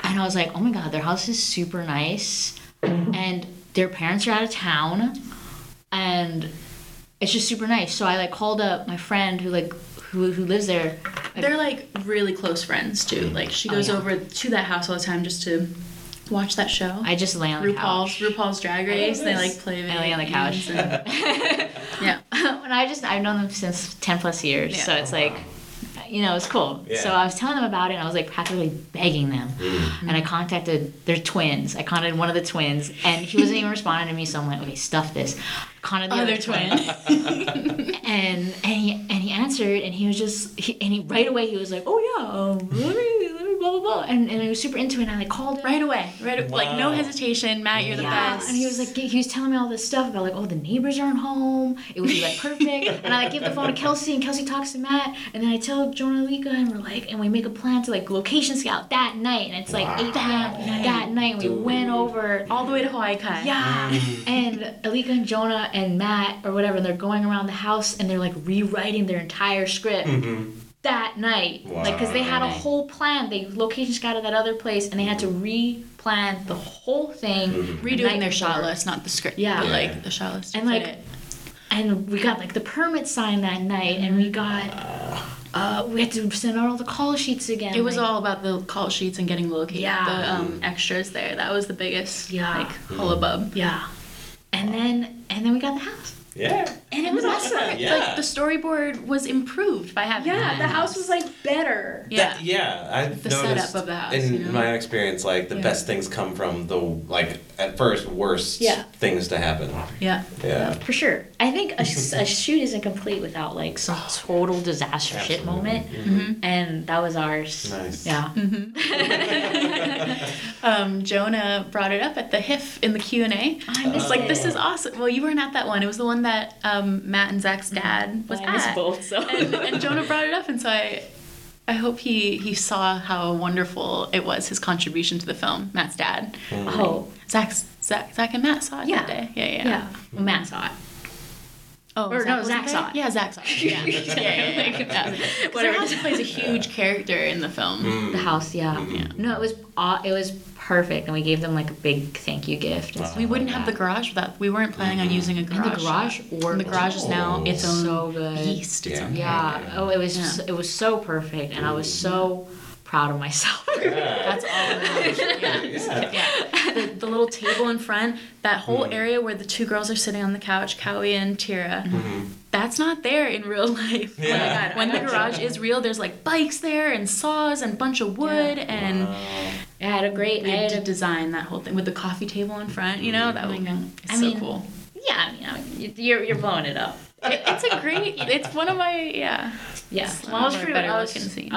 I was like, oh my God, their house is super nice, and their parents are out of town, and it's just super nice. So I called up my friend who lives there. They're really close friends too. She goes over to that house all the time just to watch that show. I just lay on the couch. RuPaul's Drag Race. They play video. I lay on the couch. Yeah. And I've known them since 10+ years. Yeah. So it's it's cool. Yeah. So I was telling them about it, and I was practically begging them. Mm-hmm. And I contacted their twins. I contacted one of the twins, and he wasn't even responding to me. So I'm like, okay, stuff this. Contacted the other twin. and he answered, and he was right away he was like, oh yeah, let me blah blah blah, and he was super into it, and I called him right away. Wow. No hesitation. Matt, you're the best. And he was he was telling me all this stuff about the neighbors aren't home, it would be perfect. And I give the phone to Kelsie, and Kelsie talks to Matt, and then I tell Jonah and Alika, and we're and we make a plan to location scout that night, and it's 8 that night, and we went over all the way to Hawaii Kai. Yeah. And Alika and Jonah and Matt or whatever, and they're going around the house, and they're rewriting their entire script. Mm-hmm. That night. Wow. Because they had a whole plan. They location scouted that other place, and they had to re-plan the whole thing. Mm-hmm. Redoing their shot list, not the script. Yeah. But the shot list. And and we got the permit signed that night, and we got we had to send out all the call sheets again. It was all about the call sheets and getting located. Yeah. The extras there. That was the biggest hullabub. Yeah. And then we got the house. Yeah. And it was awesome. Yeah. The storyboard was improved by having the house was better. Yeah. I've noticed setup of the house. In my experience, the best things come from the at first worst things to happen. Yeah. Yeah. For sure. I think a shoot isn't complete without some total disaster shit moment. Mm-hmm. And that was ours. Nice. Yeah. Mm-hmm. Jonah brought it up at the HIF in the Q&A. It's this is awesome. Well, you weren't at that one. It was the one that Matt and Zach's dad was at. Both, so. And Jonah brought it up, and so I hope he saw how wonderful it was, his contribution to the film, Matt's dad. Mm-hmm. Oh. Zach and Matt saw it that day. Yeah. Well, Matt saw it. Oh, or Zach, no, Zach saw it. Yeah, Zach saw it. Yeah. Whatever. The house plays a huge character in the film. Mm. The house, yeah. No, it was perfect, and we gave them like a big thank you gift. Wow. We wouldn't have the garage without. We weren't planning on using a garage. And the garage or and the garage is now its own so good. Beast. Yeah. It was just it was so perfect, and I was so proud of myself. Yeah. That's all I The little table in front, that whole area where the two girls are sitting on the couch, Kawi and Tira. That's not there in real life. Yeah. When the garage is real, there's like bikes there and saws and a bunch of wood and I had a great idea to design that whole thing with the coffee table in front, you know? That was so cool. Yeah, you're blowing it up. It's one of my I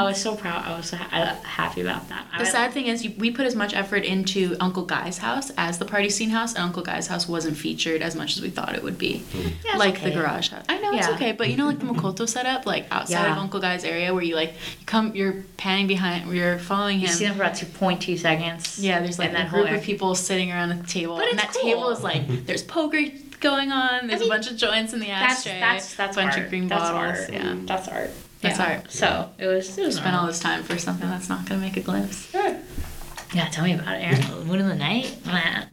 was so proud. I was so happy about that. The sad thing is we put as much effort into Uncle Guy's house as the party scene house, and Uncle Guy's house wasn't featured as much as we thought it would be. Yeah, the garage house. I know it's okay, but you know like the Makoto setup, like outside of Uncle Guy's area where you like you're panning behind, you're following him. You see them for about 2.2 seconds. Yeah, there's like a group of people sitting around at the table, but and that table is like there's poker going on. There's a bunch of joints in the ashtray. That's a bunch of green bottles. Art. Yeah, that's art. That's art. So it was spent all this time for something that's not gonna make a glimpse. Sure. Yeah, tell me about it, Aaron. Moon in the Night. I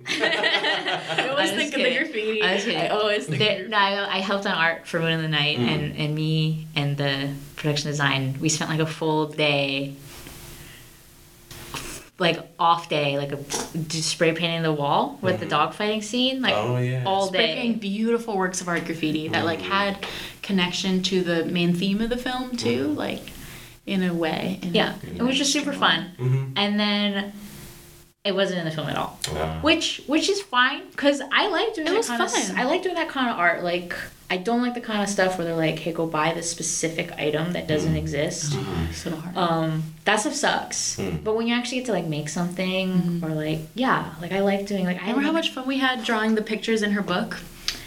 always think of the graffiti. I always think. I helped on art for Moon in the Night, and me and the production design. We spent like a full day. Like off day, like spray painting the wall with the dog fighting scene, like all day. Spray painting beautiful works of art graffiti that like had connection to the main theme of the film too, like in a way. It was just super fun. And then it wasn't in the film at all, which is fine because I like doing I like doing that kind of art. Like I don't like the kind of stuff where they're like, hey, go buy this specific item that doesn't exist. So hard. That stuff sucks. But when you actually get to like make something or like I like doing like. Remember how much fun we had drawing the pictures in her book,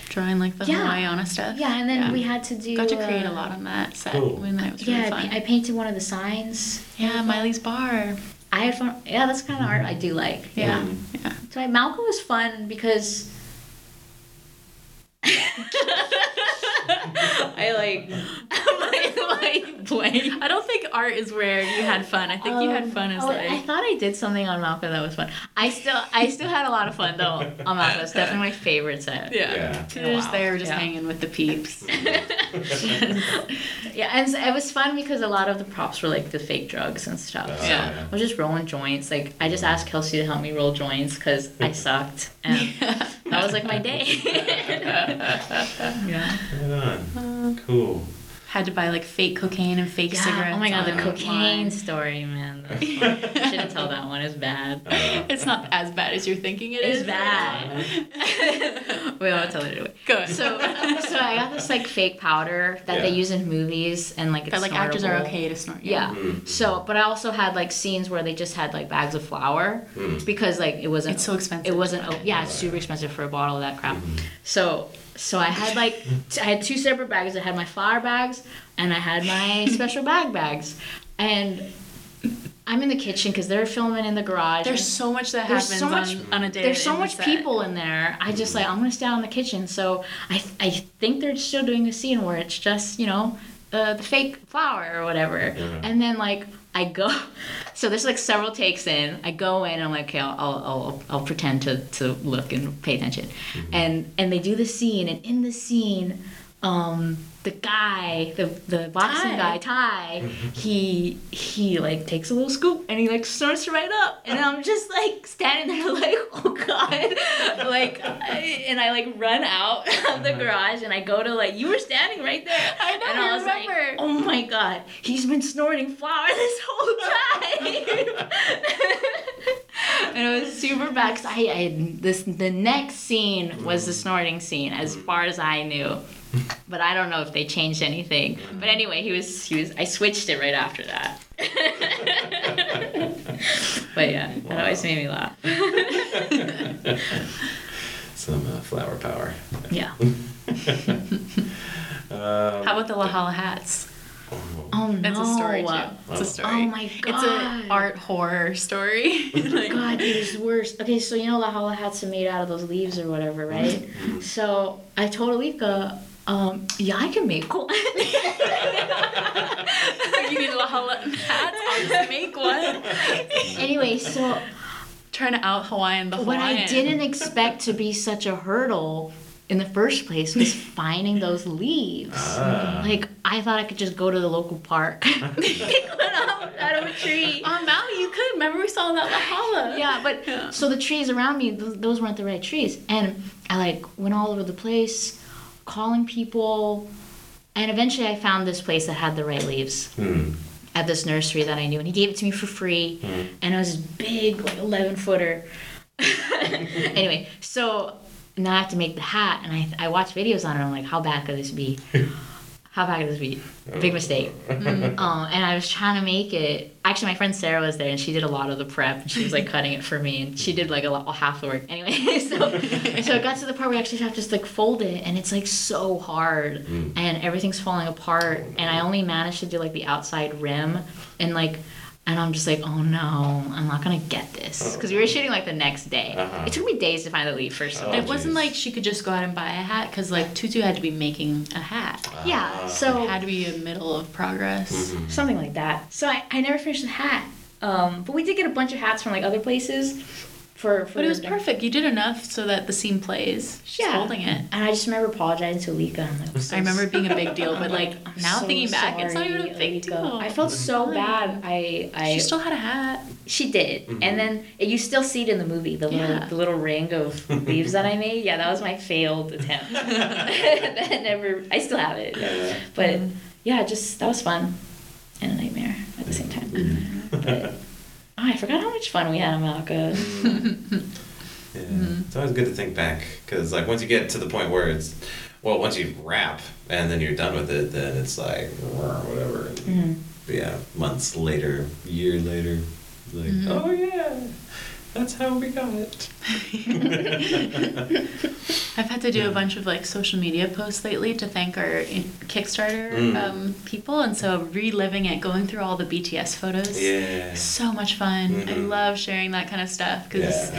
drawing like the Hamayana stuff. Yeah, and then we had to do. Got to create a lot on that set. That was really fun. I painted one of the signs. Yeah, Miley's bar. I had fun. Yeah, that's the kind of art I do like. Yeah. So Malcolm was fun because. I don't think art is where you had fun. I think you had fun as I thought I did something on Malka that was fun. I still had a lot of fun though on Malka. It's definitely my favorite set. Just hanging with the peeps. And it was fun because a lot of the props were like the fake drugs and stuff. I was just rolling joints. Like I just asked Kelsie to help me roll joints because I sucked, and that was like my day. Right on. Cool. Had to buy like fake cocaine and fake cigarettes. Oh my god, the cocaine story, man. I shouldn't tell that one. It's bad. It's not as bad as you're thinking it is. It's bad. Wait, I'll tell it anyway. Go ahead. So I got this like fake powder that they use in movies and like it's that like snortable. Actors are okay to snort. Yeah. So, but I also had like scenes where they just had like bags of flour because like it wasn't. It's so expensive. It wasn't. It's super expensive for a bottle of that crap. So I had like I had two separate bags. I had my flour bags and I had my special bags, and I'm in the kitchen because they're filming in the garage. There's so much that happens on a day. There's so much people in there. I just I'm gonna stay out in the kitchen. So I think they're still doing a scene where it's just the fake flour or whatever, and then like. I go, so there's like several takes in. I go in and I'm like, okay, I'll pretend to look and pay attention, and they do the scene, and in the scene, the guy, the boxing guy, Ty, he like takes a little scoop and he like snorts right up, and I'm just like standing there like, oh god, I like run out of the garage and I go to like, you were standing right there. I know. And I was like, oh my god, he's been snorting flour this whole time. And it was super bad because the next scene was the snorting scene as far as I knew. But I don't know if they changed anything. But anyway, he was. I switched it right after that. But that always made me laugh. Some flower power. Yeah. How about the La Hala hats? Oh no! It's a story too. It's a story. Oh my god! It's an art horror story. God, it is worse. Okay, so La Hala hats are made out of those leaves or whatever, right? So I told Alika. I can make one. You need La Hala hats? I'll just make one. Anyway, so trying to out Hawaiian the Hawaiian. What I didn't expect to be such a hurdle in the first place was finding those leaves. Like, I thought I could just go to the local park. Pick one up out of a tree. On Maui, you could. Remember we saw that Lahala. Yeah, but yeah. So the trees around me, those weren't the right trees. And I, like, went all over the place, calling people. And eventually I found this place that had the right leaves. Mm. At this nursery that I knew. And he gave it to me for free. Mm. And it was this big, like, 11-footer. Anyway, so... Now I have to make the hat, and I watch videos on it. And I'm like, how bad could this be? How bad could this be? Big mistake. And I was trying to make it. Actually, my friend Sarah was there, and she did a lot of the prep. And she was like cutting it for me, and she did like half the work. Anyway, so it got to the part where I actually have to just like fold it, and it's like so hard, and everything's falling apart. And I only managed to do like the outside rim, and like. And I'm just like, oh no, I'm not gonna get this. Because we were shooting like the next day. It took me days to find the leaf first. It wasn't like she could just go out and buy a hat, because like Tutu had to be making a hat. Yeah, so. It had to be a middle of progress. Mm-hmm. Something like that. So I never finished the hat. But we did get a bunch of hats from like other places. But it was perfect. You did enough so that the scene plays. She's holding it. And I just remember apologizing to Alika. I remember it being a big deal, but like now thinking back, it's not even a big deal. I felt so bad. She still had a hat. She did. Mm-hmm. And then you still see it in the movie, the little ring of leaves that I made. Yeah, that was my failed attempt. I still have it. Yeah. But yeah, just that was fun and a nightmare at the same time. Mm-hmm. But, oh, I forgot how much fun we had on Malka. Yeah. Mm-hmm. It's always good to think back, because like once you get to the point where it's, well, once you wrap and then you're done with it, then it's like whatever. Mm-hmm. But yeah, months later, year later, like oh yeah, that's how we got it. I've had to do a bunch of like social media posts lately to thank our Kickstarter people, and so reliving it, going through all the BTS photos. Yeah. So much fun. Mm-hmm. I love sharing that kind of stuff, because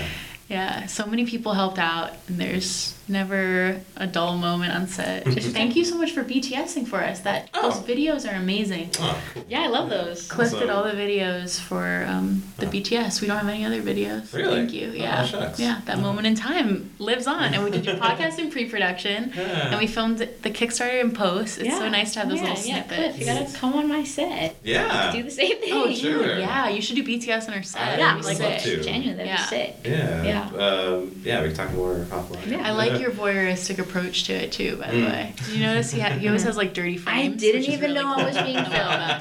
yeah, so many people helped out, and there's never a dull moment on set. Just thank you so much for BTSing for us. Those videos are amazing. Oh, cool. Yeah, I love those. Cliff did all the videos for the BTS. We don't have any other videos. Really? Thank you. Yeah. Oh, shucks. Yeah, that moment in time lives on. And we did your podcast in pre-production, and we filmed the Kickstarter in post. It's so nice to have those little snippets. Cliff, you gotta come on my set. Yeah. Do the same thing. Oh, sure. Yeah, you should do BTS on our set. Yeah, like that. Genuinely, that'd be sick. Yeah. Yeah. Yeah, we can talk more offline. Yeah, I like your voyeuristic approach to it too, by the way. Did you notice he always has like dirty frames? I didn't even know I was being filmed.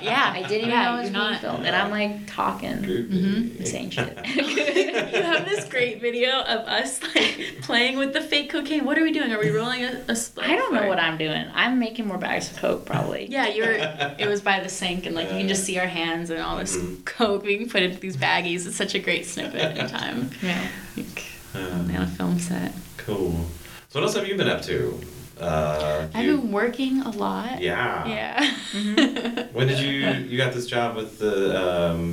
Yeah, I didn't even know I was being filmed, and I'm like talking, and saying shit. You have this great video of us like playing with the fake cocaine. What are we doing? Are we rolling a split? I don't know what I'm doing. I'm making more bags of coke probably. Yeah, it was by the sink, and like you can just see our hands and all this coke being put into these baggies. It's such a great snippet in time. Yeah. On a film set. Cool. So what else have you been up to? I've been working a lot. Yeah. Yeah. Mm-hmm. When did you got this job with the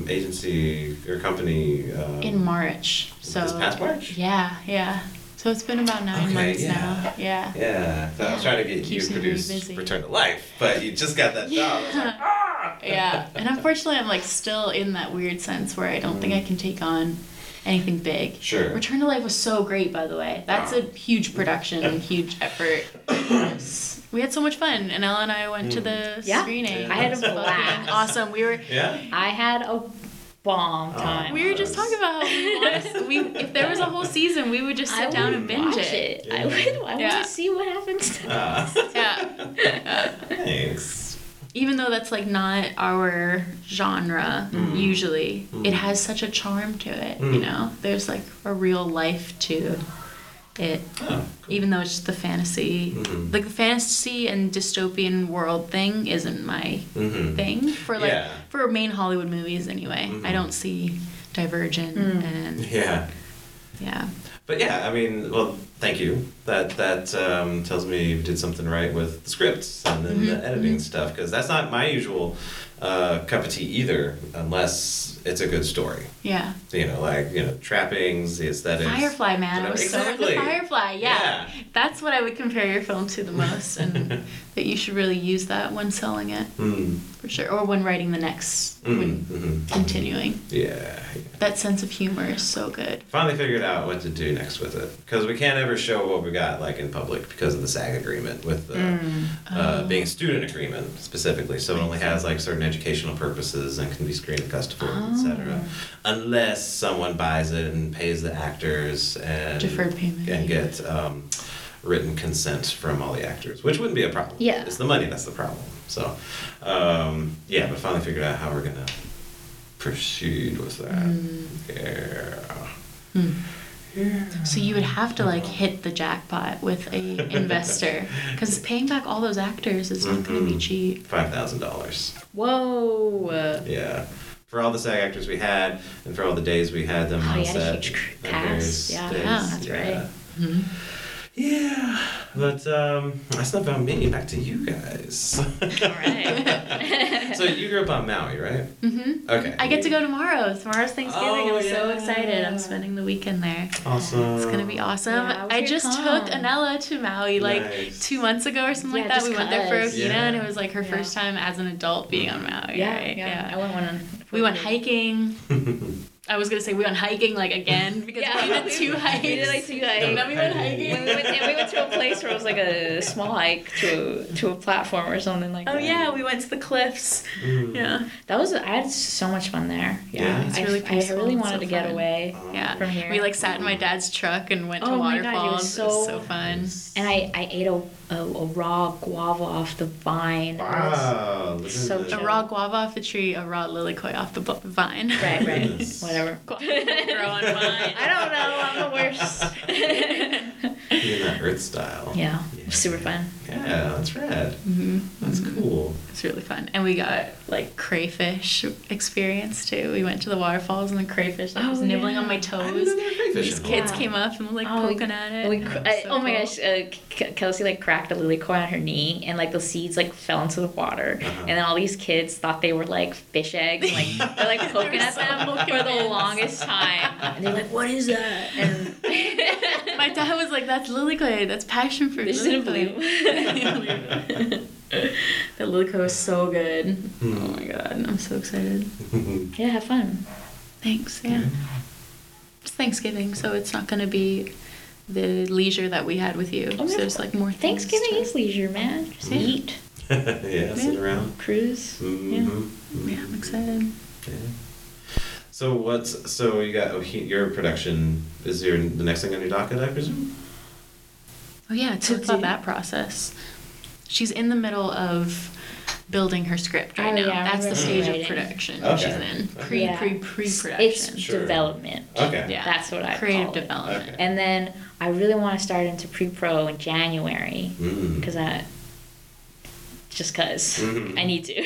agency or company? In March. So this past March? Yeah, yeah. So it's been about 9 months now. Yeah. Yeah. So I was trying to get you to produce Return to Life, but you just got that job. I was like, ah! Yeah. And unfortunately, I'm like still in that weird sense where I don't think I can take on anything big. Sure. Return to Life was so great, by the way. That's a huge production and huge effort. We had so much fun, and Ella and I went to the screening. Yeah. I had a blast. Awesome. We were. Yeah. I had a bomb time. We were just talking about how if there was a whole season, we would just sit down and binge it. Yeah. I would want to see what happens to us. Yeah. Thanks. Even though that's like not our genre usually, it has such a charm to it, you know? There's like a real life to it, even though it's just the fantasy. Mm-hmm. Like the fantasy and dystopian world thing isn't my thing for main Hollywood movies anyway. Mm-hmm. I don't see Divergent and... Yeah. Yeah. But yeah, I mean, well, thank you. That tells me you did something right with the scripts and then the editing stuff, because that's not my usual cup of tea either, unless it's a good story. Yeah. You know, like, you know, trappings, the aesthetics. Firefly, man. Whatever. I was so into Firefly, yeah. That's what I would compare your film to the most, and that you should really use that when selling it. Mm. for sure. Or when writing the next, when continuing. Yeah. That sense of humor is so good. Finally figured out what to do next with it. Because we can't ever show what we got, like, in public because of the SAG agreement with the, being a student agreement, specifically. So it only has, like, certain educational purposes and can be screened at festival, etc. Unless someone buys it and pays the actors and... Deferred payment. And gets... written consent from all the actors, which wouldn't be a problem. Yeah. It's the money that's the problem. So, yeah, but finally figured out how we're going to proceed with that. Yeah. So you would have to, like, hit the jackpot with a investor, because paying back all those actors is not going to be cheap. $5,000. Whoa. Yeah. For all the SAG actors we had and for all the days we had them on set. A huge cast. Yeah, that's right. Mm-hmm. Yeah, but that's not about me. Back to you guys. All right. So you grew up on Maui, right? Mm-hmm. Okay. I get to go tomorrow. Tomorrow's Thanksgiving. Oh, I'm so excited. I'm spending the weekend there. Awesome. It's going to be awesome. Yeah, I just took Anela to Maui like 2 months ago or something like that. We went there for ʻŌhina, and it was like her first time as an adult being on Maui. Yeah. We went hiking. I was going to say we went hiking, like, again, because we did two hikes. And then we went hiking. We went to a place where it was, like, a small hike to a platform or something like that. Oh, yeah, we went to the cliffs. Yeah. That was... I had so much fun there. Yeah. It's really peaceful. I really wanted to get away from here. We, like, sat in my dad's truck and went to waterfalls. My God, it was so fun. And I ate a raw guava off the vine. Wow. So a raw guava off the tree, a raw lily koi off the vine. Right. Whatever. Growing vine. I don't know. I'm the worst. You're that earth style. Yeah. Super fun. Yeah, that's rad. Mm-hmm. That's cool. It's really fun. And we got, like, crayfish experience, too. We went to the waterfalls and the crayfish was nibbling on my toes. These kids came up and were, like, poking at it. Oh, my gosh. Kelsie, like, cracked a lily koi on her knee, and, like, the seeds, like, fell into the water. And then all these kids thought they were, like, fish eggs. And, like, they're, like, poking at them for the longest time. And they're like, what is that? And my dad was like, that's lily koi. That's passion fruit. This is that lily koi was so good. Oh my god, I'm so excited. Yeah, have fun. Thanks. Yeah. It's Thanksgiving, so it's not gonna be the leisure that we had with you. So there's like more Thanksgiving is leisure, man. Just eat. Sit around. Cruise. Yeah, I'm excited. Yeah. So you got your production is the next thing on your docket, I presume? Oh, yeah, talk about that process. She's in the middle of building her script right now. Yeah, that's the stage of production she's in. Pre-production. It's development. Okay. Yeah. That's what I creative call it. Development. Okay. And then I really want to start into pre-pro in January because I need to.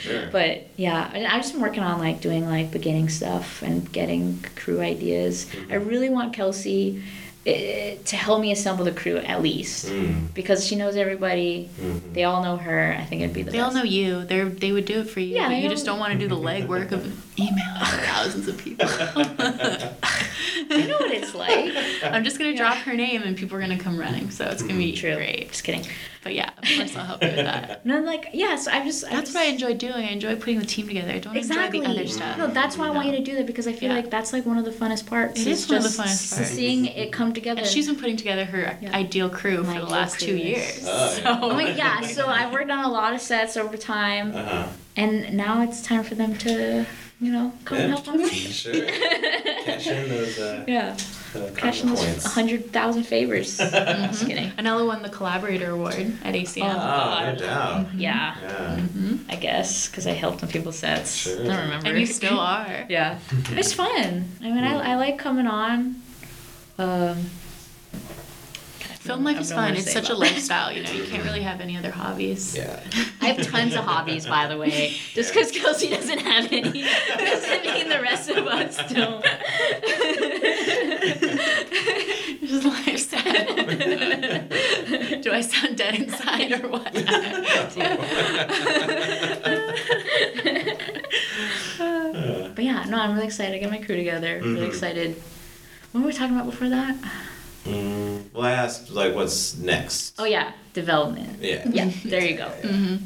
Sure. But yeah, and I've just been working on like doing like beginning stuff and getting crew ideas. I really want Kelsie to help me assemble the crew at least because she knows everybody. They all know her. I think it'd be the best. All know you. They would do it for you. Yeah, but you just don't want to do the legwork of emailing thousands of people. I know what it's like. I'm just gonna drop her name and people are gonna come running. So it's gonna be great. Just kidding. But yeah, of course I'll help you with that. And I'm like, so that's what I enjoy doing. I enjoy putting the team together. I don't enjoy the other stuff. No, that's why I want you to do that because I feel like that's like one of the funnest parts. It is one of the funnest parts. Seeing it come together. And she's been putting together her ideal crew for the last 2 years. So I've worked on a lot of sets over time, and now it's time for them to, come help on me. Sure. Cash in those. Cashing those 100,000 favors. Just kidding. Anela won the Collaborator Award at ACM. Oh, no doubt. Yeah. I guess, because I helped on people's sets. Sure. I don't remember. And you still are. Yeah. It's fun. I mean, I like coming on. Film life is fun. It's such a lifestyle, You can't really have any other hobbies. Yeah. I have tons of hobbies, by the way. Just because Kelsie doesn't have any doesn't mean the rest of us don't. Just lifestyle. Do I sound dead inside or what? But yeah, no, I'm really excited. I got my crew together. Really excited. What were we talking about before that? Well, I asked, like, what's next? Oh, yeah. Development. Yeah. There you go. Mm-hmm.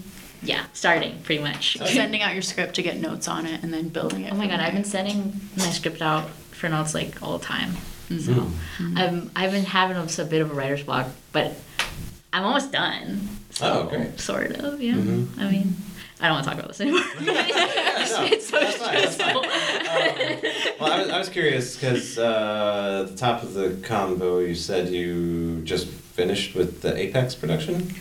Yeah, starting pretty much. So sending out your script to get notes on it and then building it. Oh my god, I've been sending my script out for notes like all the time. Mm-hmm. So I've been having a bit of a writer's block, but I'm almost done. So, oh, great. Sort of, yeah. Mm-hmm. I mean, I don't want to talk about this anymore. It's so stressful. Well, I was curious because at the top of the convo, you said you just finished with the Apex production?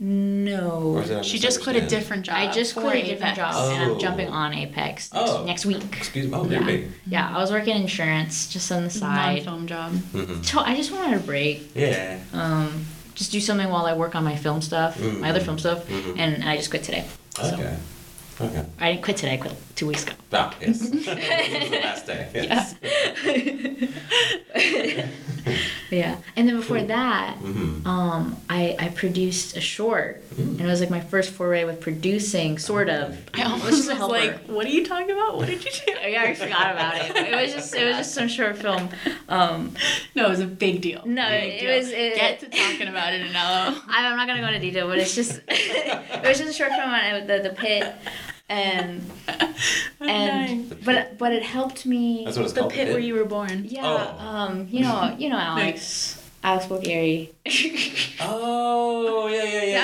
No. She just quit a different job. I just quit a different job, and I'm jumping on Apex next week. Excuse me. Oh, maybe. Yeah, I was working insurance just on the side. Non-film job. Mm-hmm. So I just wanted a break. Yeah. Just do something while I work on my film stuff, my other film stuff, and I just quit today. So. Okay. I didn't quit today. I quit 2 weeks ago. Ah, yes. It was the last day. Yes. Yeah. Yeah. And then before that, I produced a short, and it was like my first foray with producing, sort of. I almost was like, "What are you talking about? What did you do?" Yeah, I forgot about it. It was just some short film. No, it was a big deal. No, it was. Get to talking about it now. I'm not gonna go into detail, but it's just it was just a short film on the pit. And but it helped me. That's what it's called. The pit where you were born. Yeah. You know Alex. Alex Bulgari. Yeah.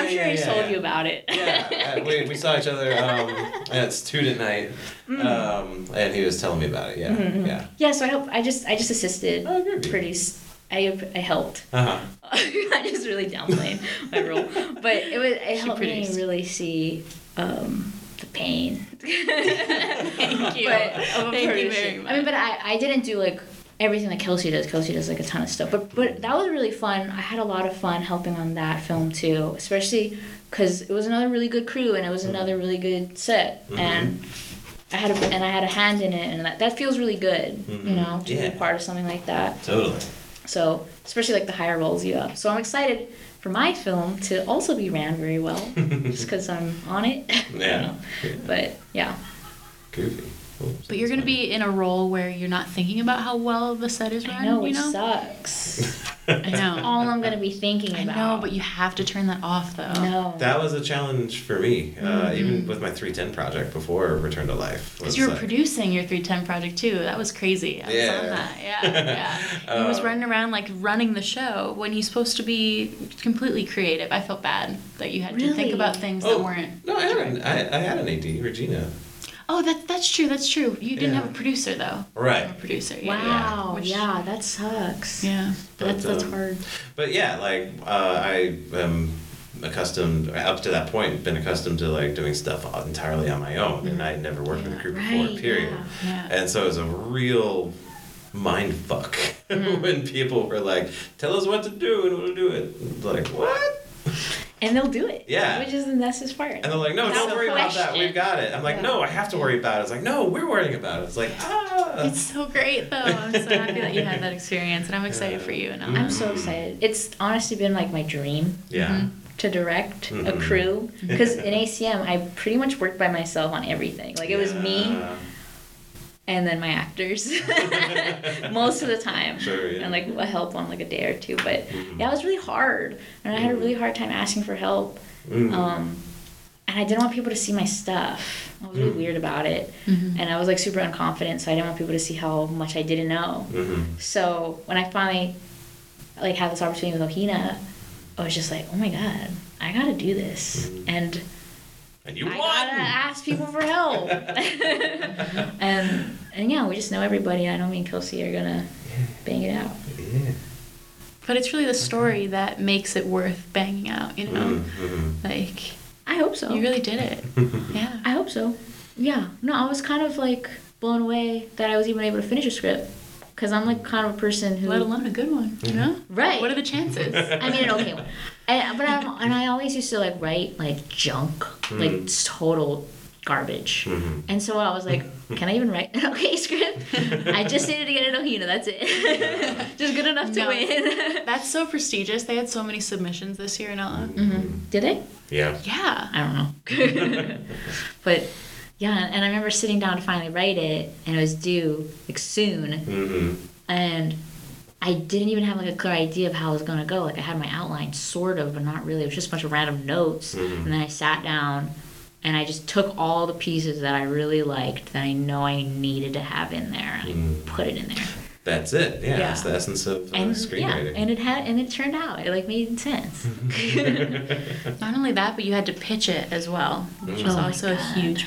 I'm sure he told you about it. Yeah. We saw each other at student night. And he was telling me about it. Yeah. Mm-hmm. Yeah. Yeah. So I just assisted. Oh, good. Produced. I helped. I just really downplayed my role, but it helped me really see. The pain. Thank you. Thank you very much. I mean, but I didn't do like everything that Kelsie does. Kelsie does like a ton of stuff. But that was really fun. I had a lot of fun helping on that film too, especially because it was another really good crew and it was another really good set, and I had a hand in it, and that feels really good, you know, to be a part of something like that. Totally. So especially like the higher roles you have. So I'm excited for my film to also be ran very well, just because I'm on it. Yeah. But yeah. Goofy. Cool. But you're gonna be in a role where you're not thinking about how well the set is run. No, it sucks. I know. All I'm gonna be thinking about. I know, but you have to turn that off though. No. That was a challenge for me, even with my 310 project before Return to Life. Because you were producing your 310 project too. That was crazy. I was on that. Yeah. I was running around like running the show when you're supposed to be completely creative. I felt bad that you had to think about things that weren't. No, I had an AD, Regina. Oh, that's true. You didn't have a producer though. Right. A producer. Yeah. Wow. Yeah, that sucks. Yeah. That's hard. But yeah, like I am accustomed up to that point, been accustomed to like doing stuff entirely on my own, and I had never worked with a group before. Period. Yeah. And so it was a real mind fuck when people were like, "Tell us what to do, and we'll do it." Like what? And they'll do it. Yeah. Which is the nicest part. And they're like, no, don't worry about that. We've got it. I'm like, no, I have to worry about it. It's like, no, we're worrying about it. It's like, It's so great, though. I'm so happy that you had that experience, and I'm excited for you. And I'm so excited. It's honestly been, like, my dream to direct a crew. Because in ACM, I pretty much worked by myself on everything. Like, it was me and then my actors most of the time, and like a help on like a day or two, but yeah, it was really hard, and I had a really hard time asking for help, and I didn't want people to see my stuff. I was really weird about it, and I was like super unconfident, so I didn't want people to see how much I didn't know. So when I finally like had this opportunity with ʻŌhina, I was just like, oh my god, I gotta do this, and you won! I gotta ask people for help. and yeah, we just know everybody. I know me and Kelsie are gonna bang it out. Yeah. But it's really the story that makes it worth banging out, you know? Like, I hope so. You really did it. Yeah. I hope so. Yeah. No, I was kind of like blown away that I was even able to finish a script. Because I'm like kind of a person who... Let alone a good one, you know? Right. What are the chances? I mean, an okay one. And I always used to like write like junk, like total garbage. And so I was like, can I even write an okay script? I just needed to get an ʻŌhina, that's it. Just good enough to win. That's so prestigious. They had so many submissions this year in LA. Did they? Yeah. Yeah. I don't know. But... yeah, and I remember sitting down to finally write it, and it was due, like, soon. And I didn't even have like a clear idea of how it was going to go. Like I had my outline sort of, but not really. It was just a bunch of random notes. Mm-hmm. And then I sat down and I just took all the pieces that I really liked that I know I needed to have in there and I put it in there. That's it. Yeah, that's the essence of screenwriting. Yeah, and it turned out. It like made sense. Not only that, but you had to pitch it as well, which was also a huge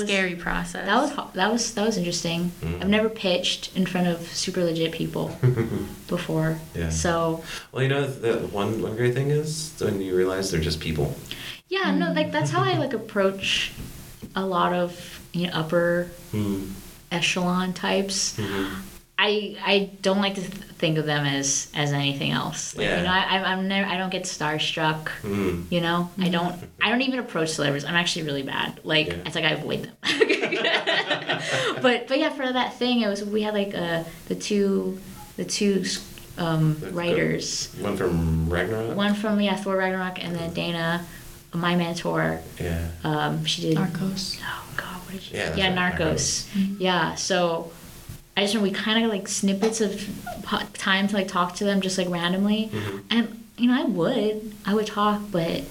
scary process. That was interesting. Mm. I've never pitched in front of super legit people before. Yeah. So. Well, you know, the one great thing is when you realize they're just people. Yeah. No, like that's how I like approach a lot of upper echelon types. Mm-hmm. I don't like to think of them as anything else. Like, I don't get starstruck. I don't even approach celebrities. I'm actually really bad. Like it's like I avoid them. But yeah, for that thing, it was we had like the two writers. One from Ragnarok. One from Thor Ragnarok, and then Dana, my mentor. Yeah. She did Narcos. Oh God, what did she? Yeah, Narcos. Mm-hmm. Yeah, so. I just remember we kind of like snippets of time to like talk to them just like randomly, and I would talk, but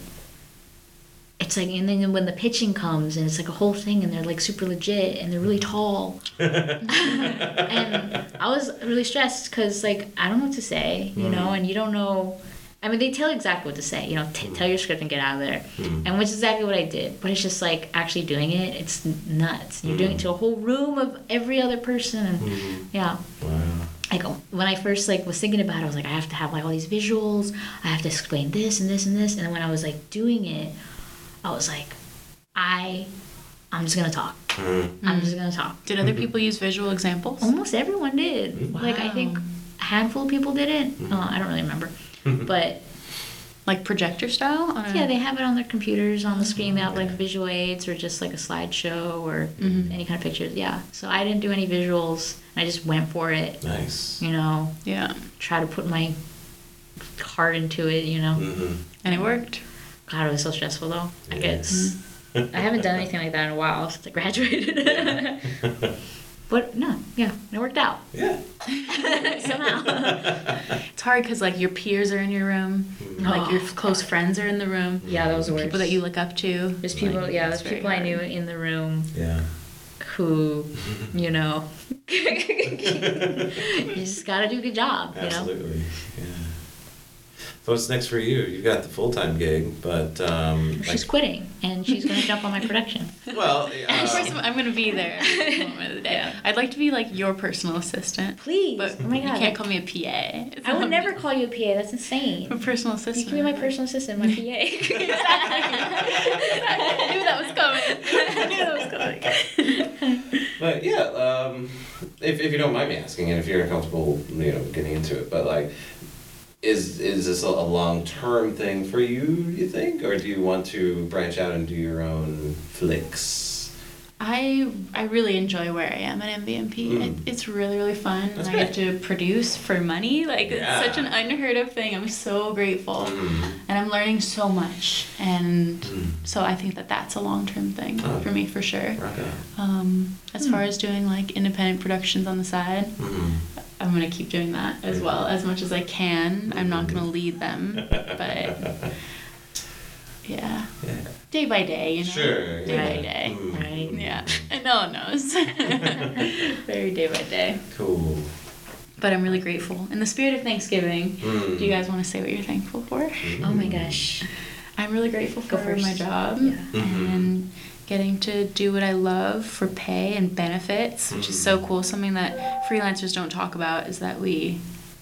it's like, and then when the pitching comes and it's like a whole thing and they're like super legit and they're really tall, and I was really stressed because like I don't know what to say, and you don't know. I mean, they tell exactly what to say, tell your script and get out of there. And which is exactly what I did. But it's just like actually doing it, it's nuts. You're doing it to a whole room of every other person. And, yeah. Wow. Like when I first like was thinking about it, I was like, I have to have like all these visuals. I have to explain this and this and this. And then when I was like doing it, I was like, I'm just going to talk. I'm just going to talk. Did other people use visual examples? Almost everyone did. Wow. Like I think a handful of people did it. I don't really remember. But like projector style? They have it on their computers on the screen. They have like visual aids or just like a slideshow or any kind of pictures. Yeah. So I didn't do any visuals. I just went for it. Nice. Yeah. Try to put my heart into it. And it worked. God, it was so stressful though. I guess I haven't done anything like that in a while since I graduated. But no, it worked out. Yeah. Somehow. It's hard because, like, your peers are in your room. And, like, your close friends are in the room. Yeah, that was worse. People that you look up to. There's people, like, there's people I knew in the room. Yeah. Who, you just got to do a good job, Absolutely. Yeah. So what's next for you? You've got the full-time gig, but... she's quitting. And she's going to jump on my production. Well, first of all, I'm going to be there every moment of the day. Yeah. I'd like to be like your personal assistant. Please. But oh my God. You can't call me a PA. I would never call you a PA. That's insane. A personal assistant. You can be my personal assistant, my PA. Exactly. I knew that was coming. But yeah, if you don't mind me asking, and if you're uncomfortable, getting into it, but like. Is this a long-term thing for you think? Or do you want to branch out and do your own flicks? I really enjoy where I am at MVMP. It's really, really fun. That's great. I get to produce for money. Like, it's such an unheard of thing. I'm so grateful. And I'm learning so much. And so I think that's a long-term thing for me, for sure. Right on. As far as doing, like, independent productions on the side... I'm going to keep doing that as well, as much as I can. I'm not going to lead them, but yeah. Day by day, Sure. Day by day. Right. Yeah. And no one knows. Very day by day. Cool. But I'm really grateful. In the spirit of Thanksgiving, do you guys want to say what you're thankful for? Oh my gosh. I'm really grateful for my job. Yeah. And getting to do what I love for pay and benefits, which is so cool. Something that freelancers don't talk about is that we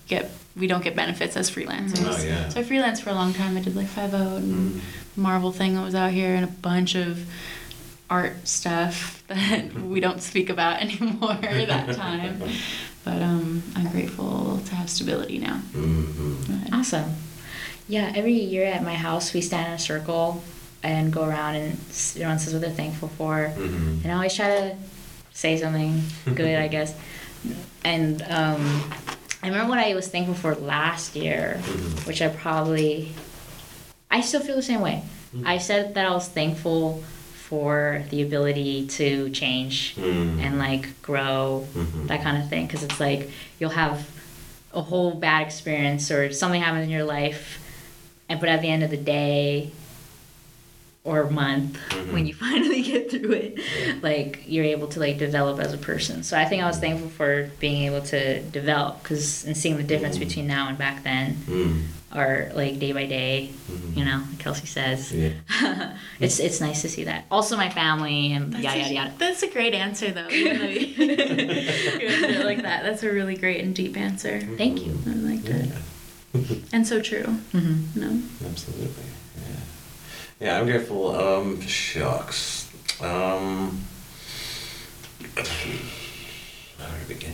don't get benefits as freelancers. Oh, yeah. So I freelanced for a long time. I did like Five-O and Marvel thing that was out here and a bunch of art stuff that we don't speak about anymore that time. But I'm grateful to have stability now. Mm-hmm. Awesome. Yeah, every year at my house we stand in a circle and go around and everyone says what they're thankful for. And I always try to say something good, I guess. And I remember what I was thankful for last year, which I still feel the same way. I said that I was thankful for the ability to change and like grow, that kind of thing. Because it's like you'll have a whole bad experience or something happened in your life, and but at the end of the day or month, mm-hmm. when you finally get through it, like, you're able to, like, develop as a person. So I think I was thankful for being able to develop, cause, and seeing the difference mm-hmm. between now and back then, mm-hmm. or, like, day by day, mm-hmm. you know, like Kelsie says. Yeah. It's nice to see that. Also my family and yada, yada, yada. That's a great answer, though. You're like that. That's a really great and deep answer. Thank you. I liked it. And so true. Mm-hmm. No? Absolutely. Yeah, I'm grateful. Shucks. How to begin?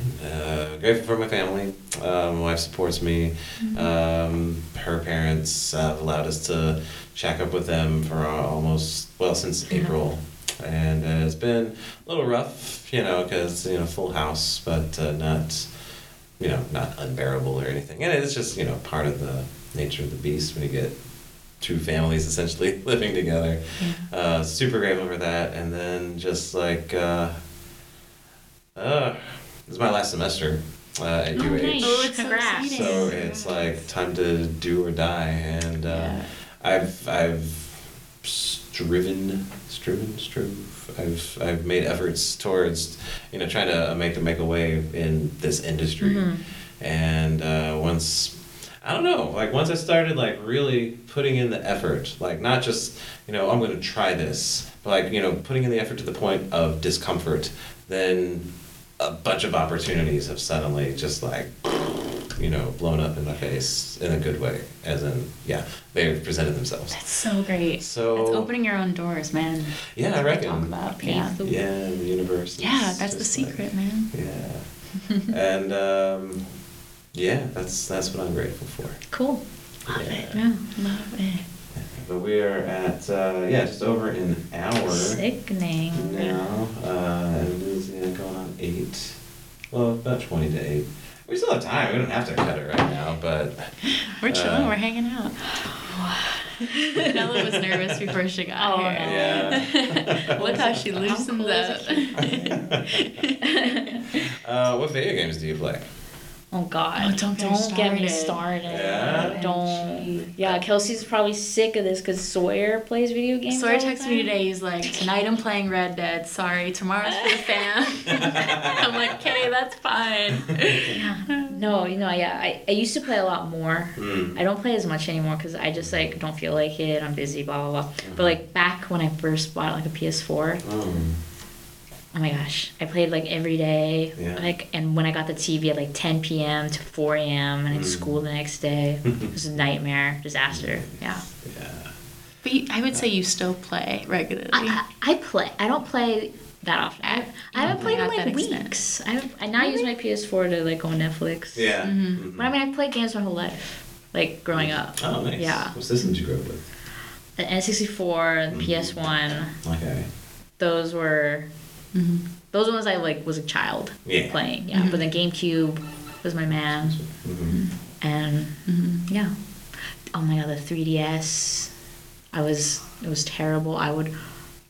Grateful for my family. My wife supports me. Mm-hmm. Her parents have allowed us to shack up with them for since mm-hmm. April. And it's been a little rough, you know, because, you know, full house, but not unbearable or anything. And it's just, you know, part of the nature of the beast when you get two families essentially living together. Yeah. Super grateful for that. And then just like, this is my last semester at UH. Oh, it's congrats. So it's like time to do or die. And I've strove. I've made efforts towards, you know, trying to make a wave in this industry. Mm-hmm. And once I started, like, really putting in the effort, like, not just, you know, I'm going to try this, but, like, you know, putting in the effort to the point of discomfort, then a bunch of opportunities have suddenly just, like, you know, blown up in my face in a good way, as in, yeah, they've presented themselves. That's so great. So it's opening your own doors, man. Yeah, that's I reckon. Talk about. Yeah. Yeah, the universe. Yeah, that's the secret, like, man. Yeah. And, yeah, that's what I'm grateful for. Cool. Love it. Yeah, love it. But we are at, just over an hour. Sickening. Now, and it is going on 8. Well, about 20 to 8. We still have time. We don't have to cut it right now, but... We're chilling. We're hanging out. Nella was nervous before she got here. Yeah. Look how she loosens up. What video games do you play? Oh God! Oh, don't get me started. Yeah. Don't. Yeah, Kelsey's probably sick of this because Sawyer plays video games. Sawyer texted me today. He's like, "Tonight I'm playing Red Dead. Sorry, tomorrow's for the fam." I'm like, "Okay, that's fine." Yeah. No, you know, yeah. I used to play a lot more. Mm. I don't play as much anymore because I just, like, don't feel like it. I'm busy. Blah blah blah. But, like, back when I first bought, like, a PS4. Mm. Oh my gosh, I played, like, every day, and when I got the TV at, like, 10 p.m. to 4 a.m. and in school the next day, it was a nightmare, disaster, yeah. But I would say you still play regularly. I play. I don't play that often. I haven't played in, like, weeks. I use my PS4 to, like, go on Netflix. Yeah. Mm-hmm. Mm-hmm. But, I mean, I played games my whole life, like, growing up. Oh, nice. Yeah. What systems did you grow up with? An N64, and PS1. Okay. Those were... Mm-hmm. Those ones I, like, was a child playing. Yeah, mm-hmm. But then GameCube was my man, mm-hmm. and mm-hmm. yeah. Oh my God, the 3DS! It was terrible. I would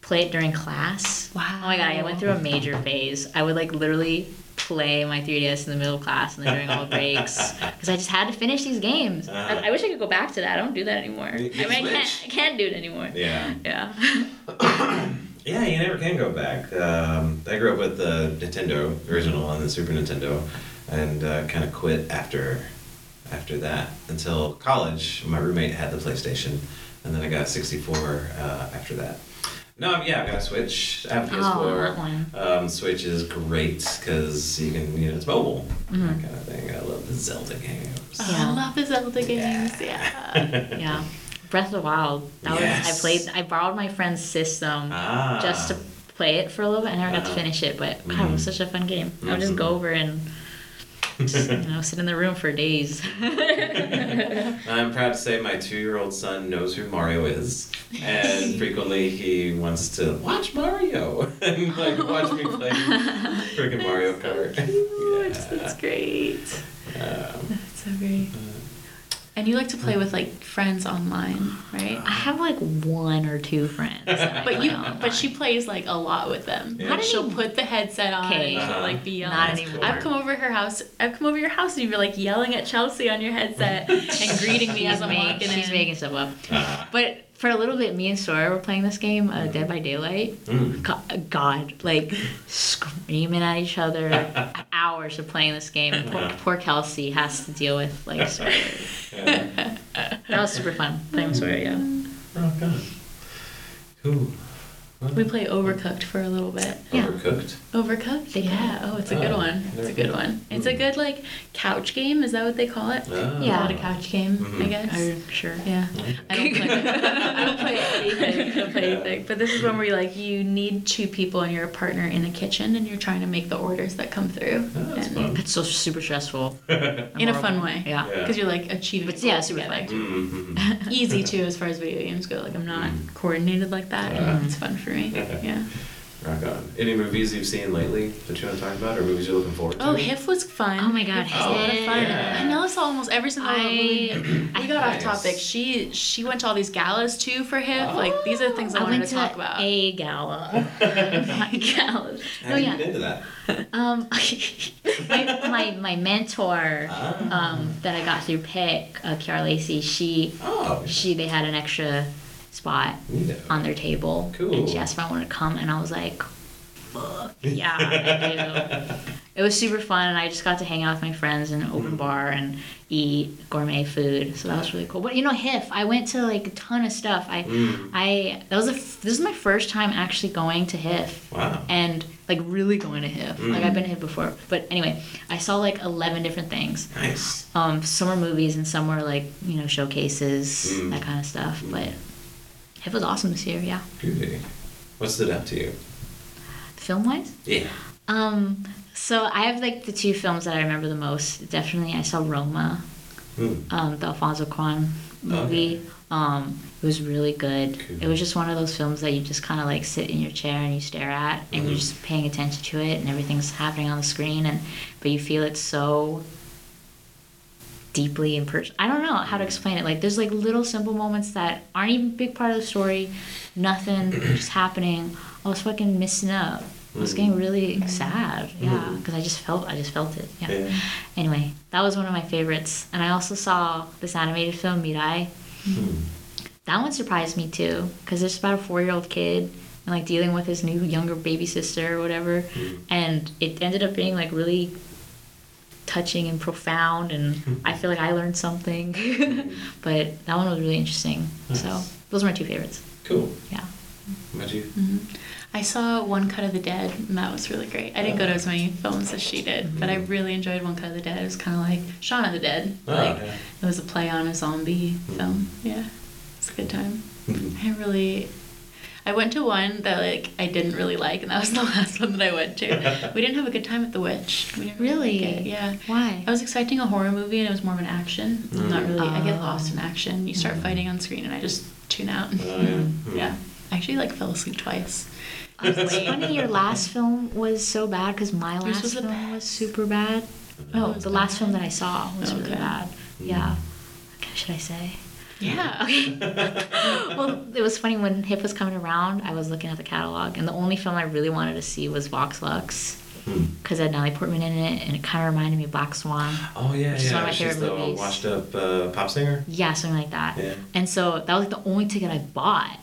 play it during class. Wow. Oh my God, I went through a major phase. I would, like, literally play my 3DS in the middle of class and then during all the breaks because I just had to finish these games. I wish I could go back to that. I don't do that anymore. I can't do it anymore. Yeah. Yeah, you never can go back. I grew up with the Nintendo original and the Super Nintendo, and kind of quit after that until college. My roommate had the PlayStation, and then I got a 64 after that. No, yeah, I got a Switch. I have a PS4. Switch is great because you can, you know, it's mobile, that kind of thing. I love the Zelda games. Oh, yeah. I love the Zelda games. Yeah. Yeah. Breath of the Wild. I borrowed my friend's system just to play it for a little bit. I never got to finish it, but God, it was such a fun game. Mm-hmm. I would just go over and just, you know, sit in the room for days. I'm proud to say my 2-year-old son knows who Mario is, and frequently he wants to watch Mario and, like, watch me play freaking Mario Kart. So cute. Yeah. That's great. That's so great. And you like to play with, like, friends online, right? I have, like, one or two friends. But she plays, like, a lot with them. Yeah. She'll put the headset on and she'll, like, be yelling. Not anymore. I've come over your house and you're, like, yelling at Chelsea on your headset and greeting me as I'm walking in. She's making stuff up. But for a little bit, me and Sawyer were playing this game, Dead by Daylight. God, like, screaming at each other. Hours of playing this game. Poor Kelsie has to deal with, like, Sawyer. Yeah. That was super fun, playing with Sawyer, Oh, God. Cool. Well, we play Overcooked for a little bit. Overcooked? Overcooked, yeah. Oh, it's a good one. It's a good one. It's a good, like, couch game. Is that what they call it? Yeah. Call it a couch game, I guess. I'm sure. Yeah. I don't play anything. But this is one where, like, you need two people and you're a partner in the kitchen and you're trying to make the orders that come through. That's fun. It's so super stressful. In a fun way. Yeah. Because you're, like, achieving. But yeah, super fun. Easy, too, as far as video games go. Like, I'm not coordinated like that. And it's fun for me. Yeah. Rock on. Any movies you've seen lately that you want to talk about, or movies you're looking forward to? Oh, HIF was fun. Oh my God, HIF was a lot of fun. Yeah. Anela saw almost every single movie. We got off topic. She went to all these galas too for HIF. Like, these are things I wanted to talk about. A gala. My galas. How did you get into that? My mentor that I got through PIC, Kiara Lacey, they had an extra spot on their table. Cool. And she asked if I wanted to come, and I was like, fuck yeah, I do. It was super fun, and I just got to hang out with my friends in an open bar and eat gourmet food, so that was really cool. But HIF, I went to, like, a ton of stuff. This is my first time actually going to HIF. Wow. And, like, really going to HIF. Like, I've been to HIF before, but anyway, I saw, like, 11 different things. Nice. Some were movies and some were, like, showcases, that kind of stuff, but it was awesome this year, yeah. Good. What stood out to you? Film-wise? Yeah. So I have, like, the two films that I remember the most. Definitely, I saw Roma, the Alfonso Cuarón movie. Okay. It was really good. Cool. It was just one of those films that you just kind of, like, sit in your chair and you stare at, and you're just paying attention to it, and everything's happening on the screen, but you feel it so deeply in person. I don't know how to explain it. Like, there's, like, little simple moments that aren't even a big part of the story. Nothing just happening. I was fucking missing up. I was getting really sad. Yeah, because I just felt it. Yeah. Anyway, that was one of my favorites. And I also saw this animated film, Mirai. That one surprised me too, because it's about a 4-year-old kid and, like, dealing with his younger baby sister or whatever. And it ended up being, like, really touching and profound, and I feel like I learned something. But that one was really interesting. Nice. So those are my two favorites. Cool. Yeah. What about you? I saw One Cut of the Dead, and that was really great. I didn't go to as many films as she did, but I really enjoyed One Cut of the Dead. It was kind of like Shaun of the Dead. It was a play on a zombie film. Yeah, it's a good time. I went to one that, like, I didn't really like, and that was the last one that I went to. We didn't have a good time at The Witch. We didn't really? Like it. Yeah. Why? I was expecting a horror movie, and it was more of an action. I'm not really. I get lost in action. You start fighting on screen, and I just tune out. Yeah. I actually, like, fell asleep twice. It's funny your last film was so bad, because my last film was super bad. No, the last film that I saw was really bad. Yeah. What should I say? Yeah. Okay. Well, it was funny when HIF was coming around. I was looking at the catalog, and the only film I really wanted to see was Vox Lux, because it had Natalie Portman in it, and it kind of reminded me of Black Swan. Oh yeah, which is one of my favorite movies. Washed up pop singer. Yeah, something like that. Yeah. And so that was, like, the only ticket I bought.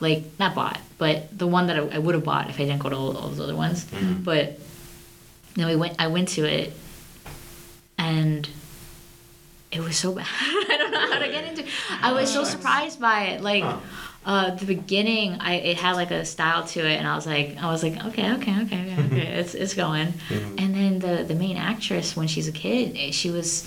Like, not bought, but the one that I would have bought if I didn't go to all those other ones. But then I went to it, and it was so bad. I don't know how to get into it. I was so surprised by it. Like, the beginning, it had, like, a style to it, and I was like, okay, it's going. And then the main actress, when she's a kid, she was.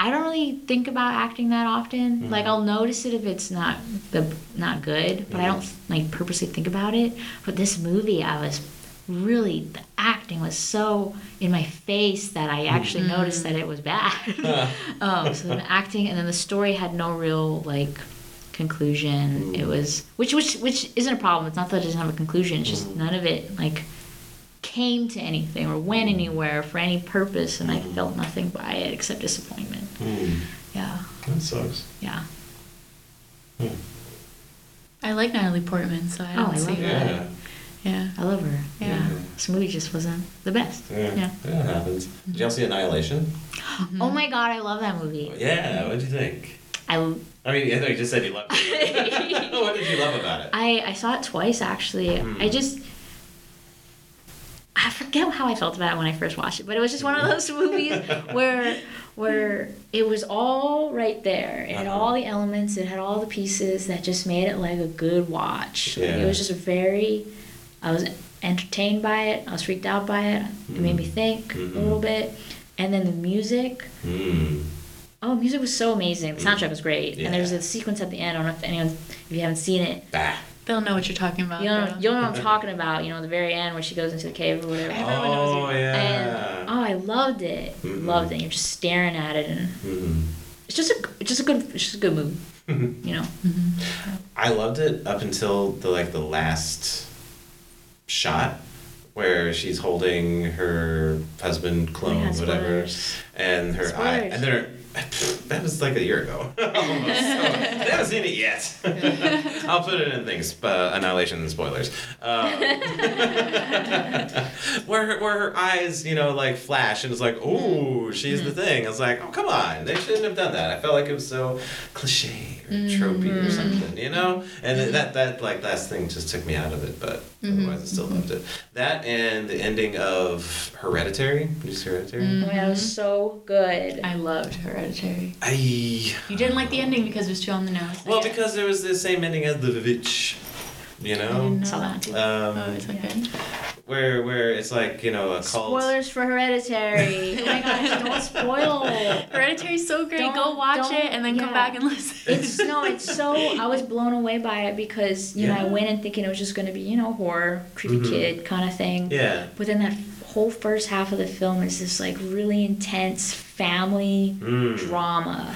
I don't really think about acting that often. Like, I'll notice it if it's not good, but I don't, like, purposely think about it. But this movie, the acting was so in my face that I actually noticed that it was bad. So the acting, and then the story had no real, like, conclusion. It was which isn't a problem. It's not that it doesn't have a conclusion. It's just none of it, like, came to anything or went anywhere for any purpose, and I felt nothing by it except disappointment. Yeah. That sucks. Yeah. Hmm. I like Natalie Portman, so I don't see her. Yeah. Yeah. I love her. Yeah. This movie just wasn't the best. Yeah. That happens. Did y'all see Annihilation? Oh my god, I love that movie. Yeah, what'd you think? I mean, I know you just said you loved it. What did you love about it? I saw it twice, actually. I forget how I felt about it when I first watched it, but it was just one of those movies where it was all right there. It had all the elements. It had all the pieces that just made it like a good watch. Yeah. It was just I was entertained by it. I was freaked out by it. It made me think a little bit. And then the music. Oh, music was so amazing. The soundtrack was great. Yeah. And there's a sequence at the end. I don't know if you haven't seen it. They'll know what you're talking about. You'll know what I'm talking about. You know, the very end where she goes into the cave or whatever. Everyone knows you. Yeah. And, I loved it. Mm-hmm. Loved it. You're just staring at it, and it's just a good movie. You know. Mm-hmm. I loved it up until the last shot where she's holding her husband, clone, whatever, and her eye, and they're. That was a year ago. Almost. I haven't seen it yet. I'll put it in things, but Annihilation and spoilers. Where her eyes, flash, and it's ooh, she's the thing. I was like, oh, come on. They shouldn't have done that. I felt like it was so cliche or tropey or something, And that last thing just took me out of it, but otherwise I still loved it. That and the ending of Hereditary. Did you see Hereditary? Oh, yeah, it was so good. I loved Hereditary. You didn't like the ending because it was too on the nose. Well, because it was the same ending as The Witch, I didn't know that. Good. Where it's a cult. Spoilers for Hereditary. Oh my gosh, don't spoil it. Hereditary's so great. Go watch it and then come back and listen. I was blown away by it because, I went in thinking it was just going to be, horror, creepy kid kind of thing. Yeah. But then that whole first half of the film is this really intense family drama.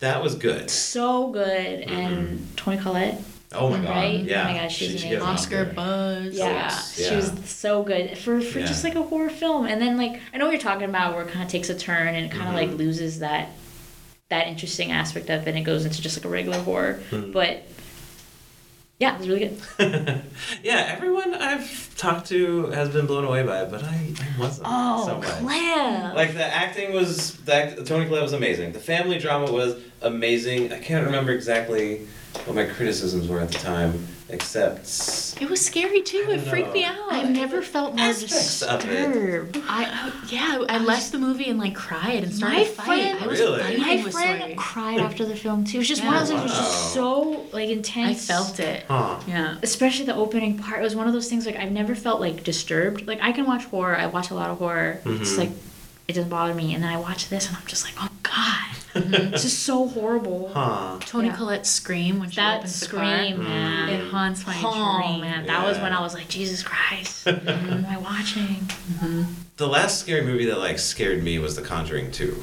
That was good. So good. And Toni Collette. Oh my god! Right? Yeah. Oh my god, she's amazing. Oscar buzz. Yeah, she was so good for just a horror film. And then I know what you're talking about, where it kind of takes a turn and it kind of loses that interesting aspect of it, and it goes into just a regular horror. But yeah, it was really good. Yeah, everyone I've talked to has been blown away by it, but I wasn't. Oh, Claire! The acting was Toni Collette was amazing. The family drama was amazing. I can't remember exactly what my criticisms were at the time, except it was scary too. It freaked me out. I've never felt more disturbed. I left the movie and cried and started to fight. My friend cried after the film too. It was just one of those. It was just so intense. I felt it. Huh. Yeah. Especially the opening part. It was one of those things I've never felt disturbed. I can watch horror. I watch a lot of horror. Mm-hmm. It's it doesn't bother me. And then I watch this and I'm just oh god. It's just so horrible. Huh. Toni Collette's scream when she opens the car. That scream, man. It haunts my dream. Oh, man. That was when I was Jesus Christ. Am I watching? Mm-hmm. The last scary movie that, scared me was The Conjuring 2.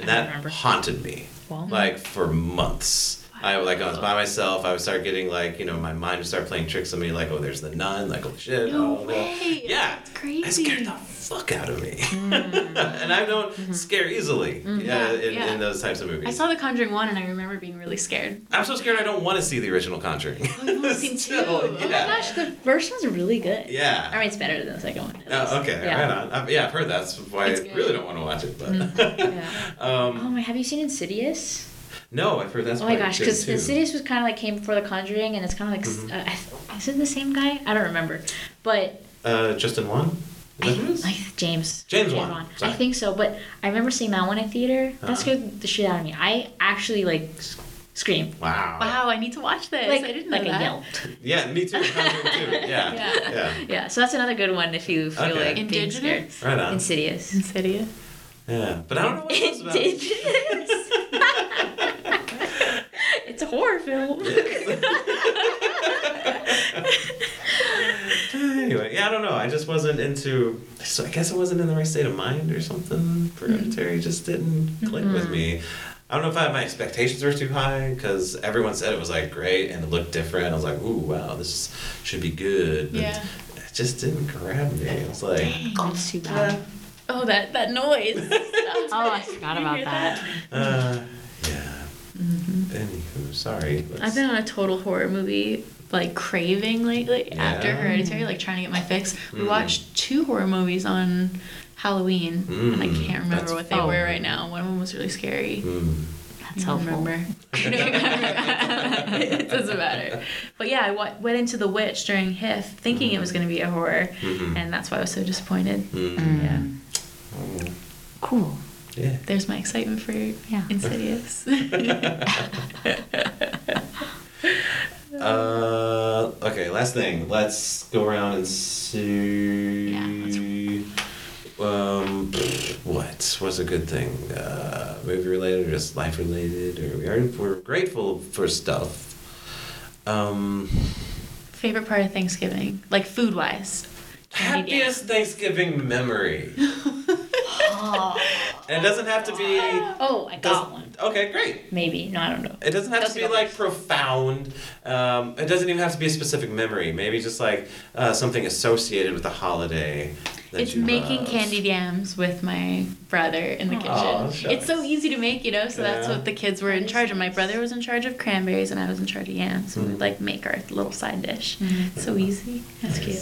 And that haunted me, for months. I was by myself. I would start getting my mind would start playing tricks on me. Oh, there's the nun. Holy shit. No way. Yeah. That's crazy. It scared the fuck out of me. And I don't scare easily in those types of movies. I saw The Conjuring 1 and I remember being really scared. I'm so scared I don't want to see the original Conjuring. I've seen 2. Oh my gosh, the first one's really good. Yeah. I mean, it's better than the second one. Oh, okay. Yeah. Right on. I've heard that's why I really don't want to watch it. But have you seen Insidious? No, I've heard that's. Oh my gosh, because Insidious was kind of came before The Conjuring, and it's kind of is it the same guy? I don't remember, but. Justin Wan. James Wan. I think so, but I remember seeing that one in theater. That scared the shit out of me. I actually screamed. Wow! I need to watch this. I didn't know that. I yelped. Yeah, me too. Conjuring too. Yeah. So that's another good one if you feel Indigenous. Being scared. Right on. Insidious. Yeah, but I don't know what it was about. Indigenous. It's a horror film. Anyway, I don't know. I just wasn't into. So I guess I wasn't in the right state of mind or something. Hereditary just didn't click with me. I don't know if my expectations were too high because everyone said it was great and it looked different. I was ooh, wow, this should be good. Yeah. And it just didn't grab me. It was that's too bad. That noise. I forgot about that. Yeah. Anywho, sorry. I've been on a total horror movie like craving lately after Hereditary, like trying to get my fix. We watched 2 horror movies on Halloween, and I can't remember what they were right now. One of them was really scary. That's helpful. I don't remember. It doesn't matter. But yeah, I went into The Witch during HIF thinking it was going to be a horror, and that's why I was so disappointed. Yeah. Cool. Yeah. There's my excitement for Insidious. Okay, last thing. Let's go around and see. What's a good thing? Movie related or just life related? Or we're grateful for stuff. Favorite part of Thanksgiving, like food wise. Happiest Thanksgiving memory. And it doesn't have to be... Oh, I got one. Okay, great. Maybe. No, I don't know. It doesn't have to be, like, profound. It doesn't even have to be a specific memory. Maybe just, like, something associated with the holiday that you love. It's making candy yams with my brother in the kitchen. It's so easy to make, you know, so that's what the kids were in charge of. My brother was in charge of cranberries, and I was in charge of yams. So we would, like, make our little side dish. So easy. That's cute.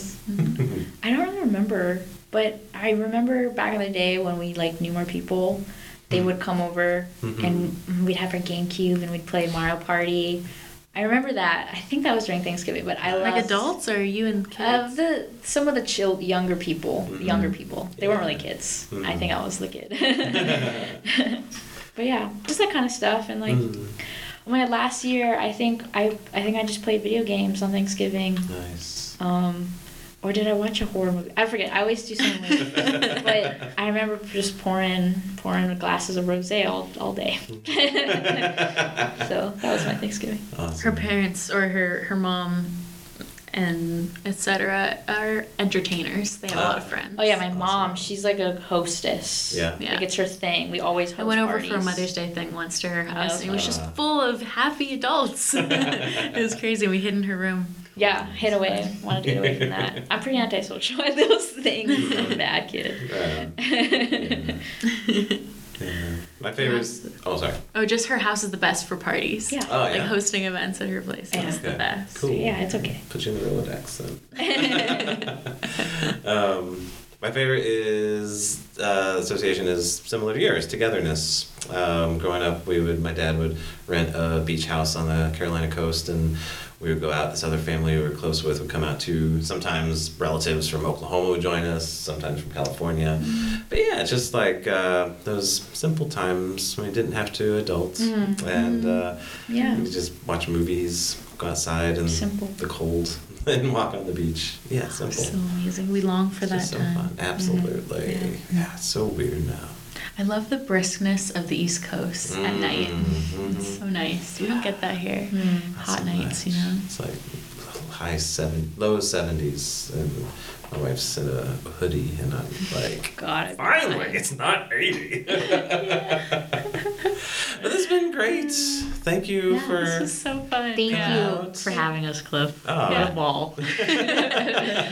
I don't really remember... But I remember back in the day when we, like, knew more people, they would come over and we'd have our GameCube and we'd play Mario Party. I remember that. I think that was during Thanksgiving, but I loved... Like adults or you and kids? Some of the younger people. Younger people. They weren't really kids. I think I was the kid. But yeah, just that kind of stuff. And, like, my last year, I think I just played video games on Thanksgiving. Nice. Or did I watch a horror movie? I forget. I always do something weird. But I remember just pouring glasses of rosé all day. So that was my Thanksgiving. Awesome. Her parents or her mom and etc. are entertainers. They have a lot of friends. Oh yeah, my mom. She's like a hostess. Yeah. Like it's her thing. We always host parties. I went over for a Mother's Day thing once to her house. And it was just full of happy adults. It was crazy. We hid in her room. Yeah, hid away. Wanted to get away from that. I'm pretty antisocial at those things. I'm a bad kid. Yeah. My favorite is... Oh, sorry. Oh, just her house is the best for parties. Yeah. Oh, yeah. Like hosting events at her place is the best. Cool. Yeah, it's okay. Put you in the Rolodex then. My favorite is... association is similar to yours, togetherness. Growing up, my dad would rent a beach house on the Carolina coast, and we would go out. This other family we were close with would come out too. Sometimes relatives from Oklahoma would join us, sometimes from California. But yeah, just like those simple times when we didn't have to adult and we just watch movies, go outside in the cold and walk on the beach. Yeah, simple. So amazing. We long for that time. Fun. Absolutely. Yeah, it's so weird now. I love the briskness of the East Coast at night. It's so nice. You don't get that here. Hot so nights, you know. It's like low 70s, and my wife's in a hoodie, and I'm like, God, finally, it's not 80. But this has been great. Thank you for... This was so fun. Thank you for having us, Cliff. What a ball.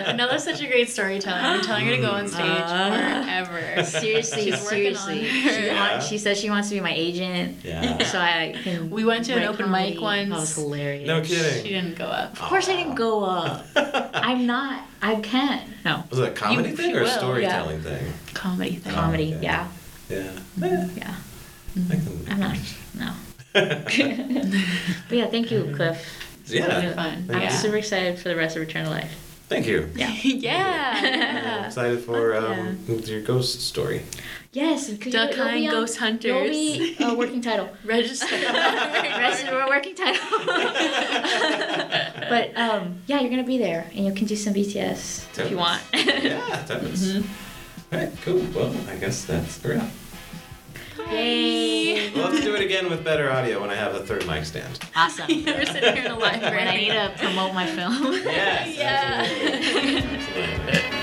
Another's such a great storyteller. I'm telling her to go on stage forever. Seriously. She says she wants to be my agent. Yeah. So we went to an open mic once. That was hilarious. No kidding. She didn't go up. Of course I didn't go up. I'm not. I can't. No. Was it a comedy thing or a storytelling thing? Comedy, Yeah. But yeah, thank you, Cliff. It's fun. I'm super excited for the rest of Return to Life. Thank you. Yeah. I'm excited for your ghost story. Yes, Duck Hunt Ghost Hunters. You'll be a working title. Register a working title. But you're gonna be there, and you can do some BTS if you want. Yeah, that was. All right, cool. Well, I guess that's a wrap. Yay! We'll have to do it again with better audio when I have a third mic stand. Awesome. We're sitting here in the library. I need to promote my film. Yes. Yeah. Absolutely.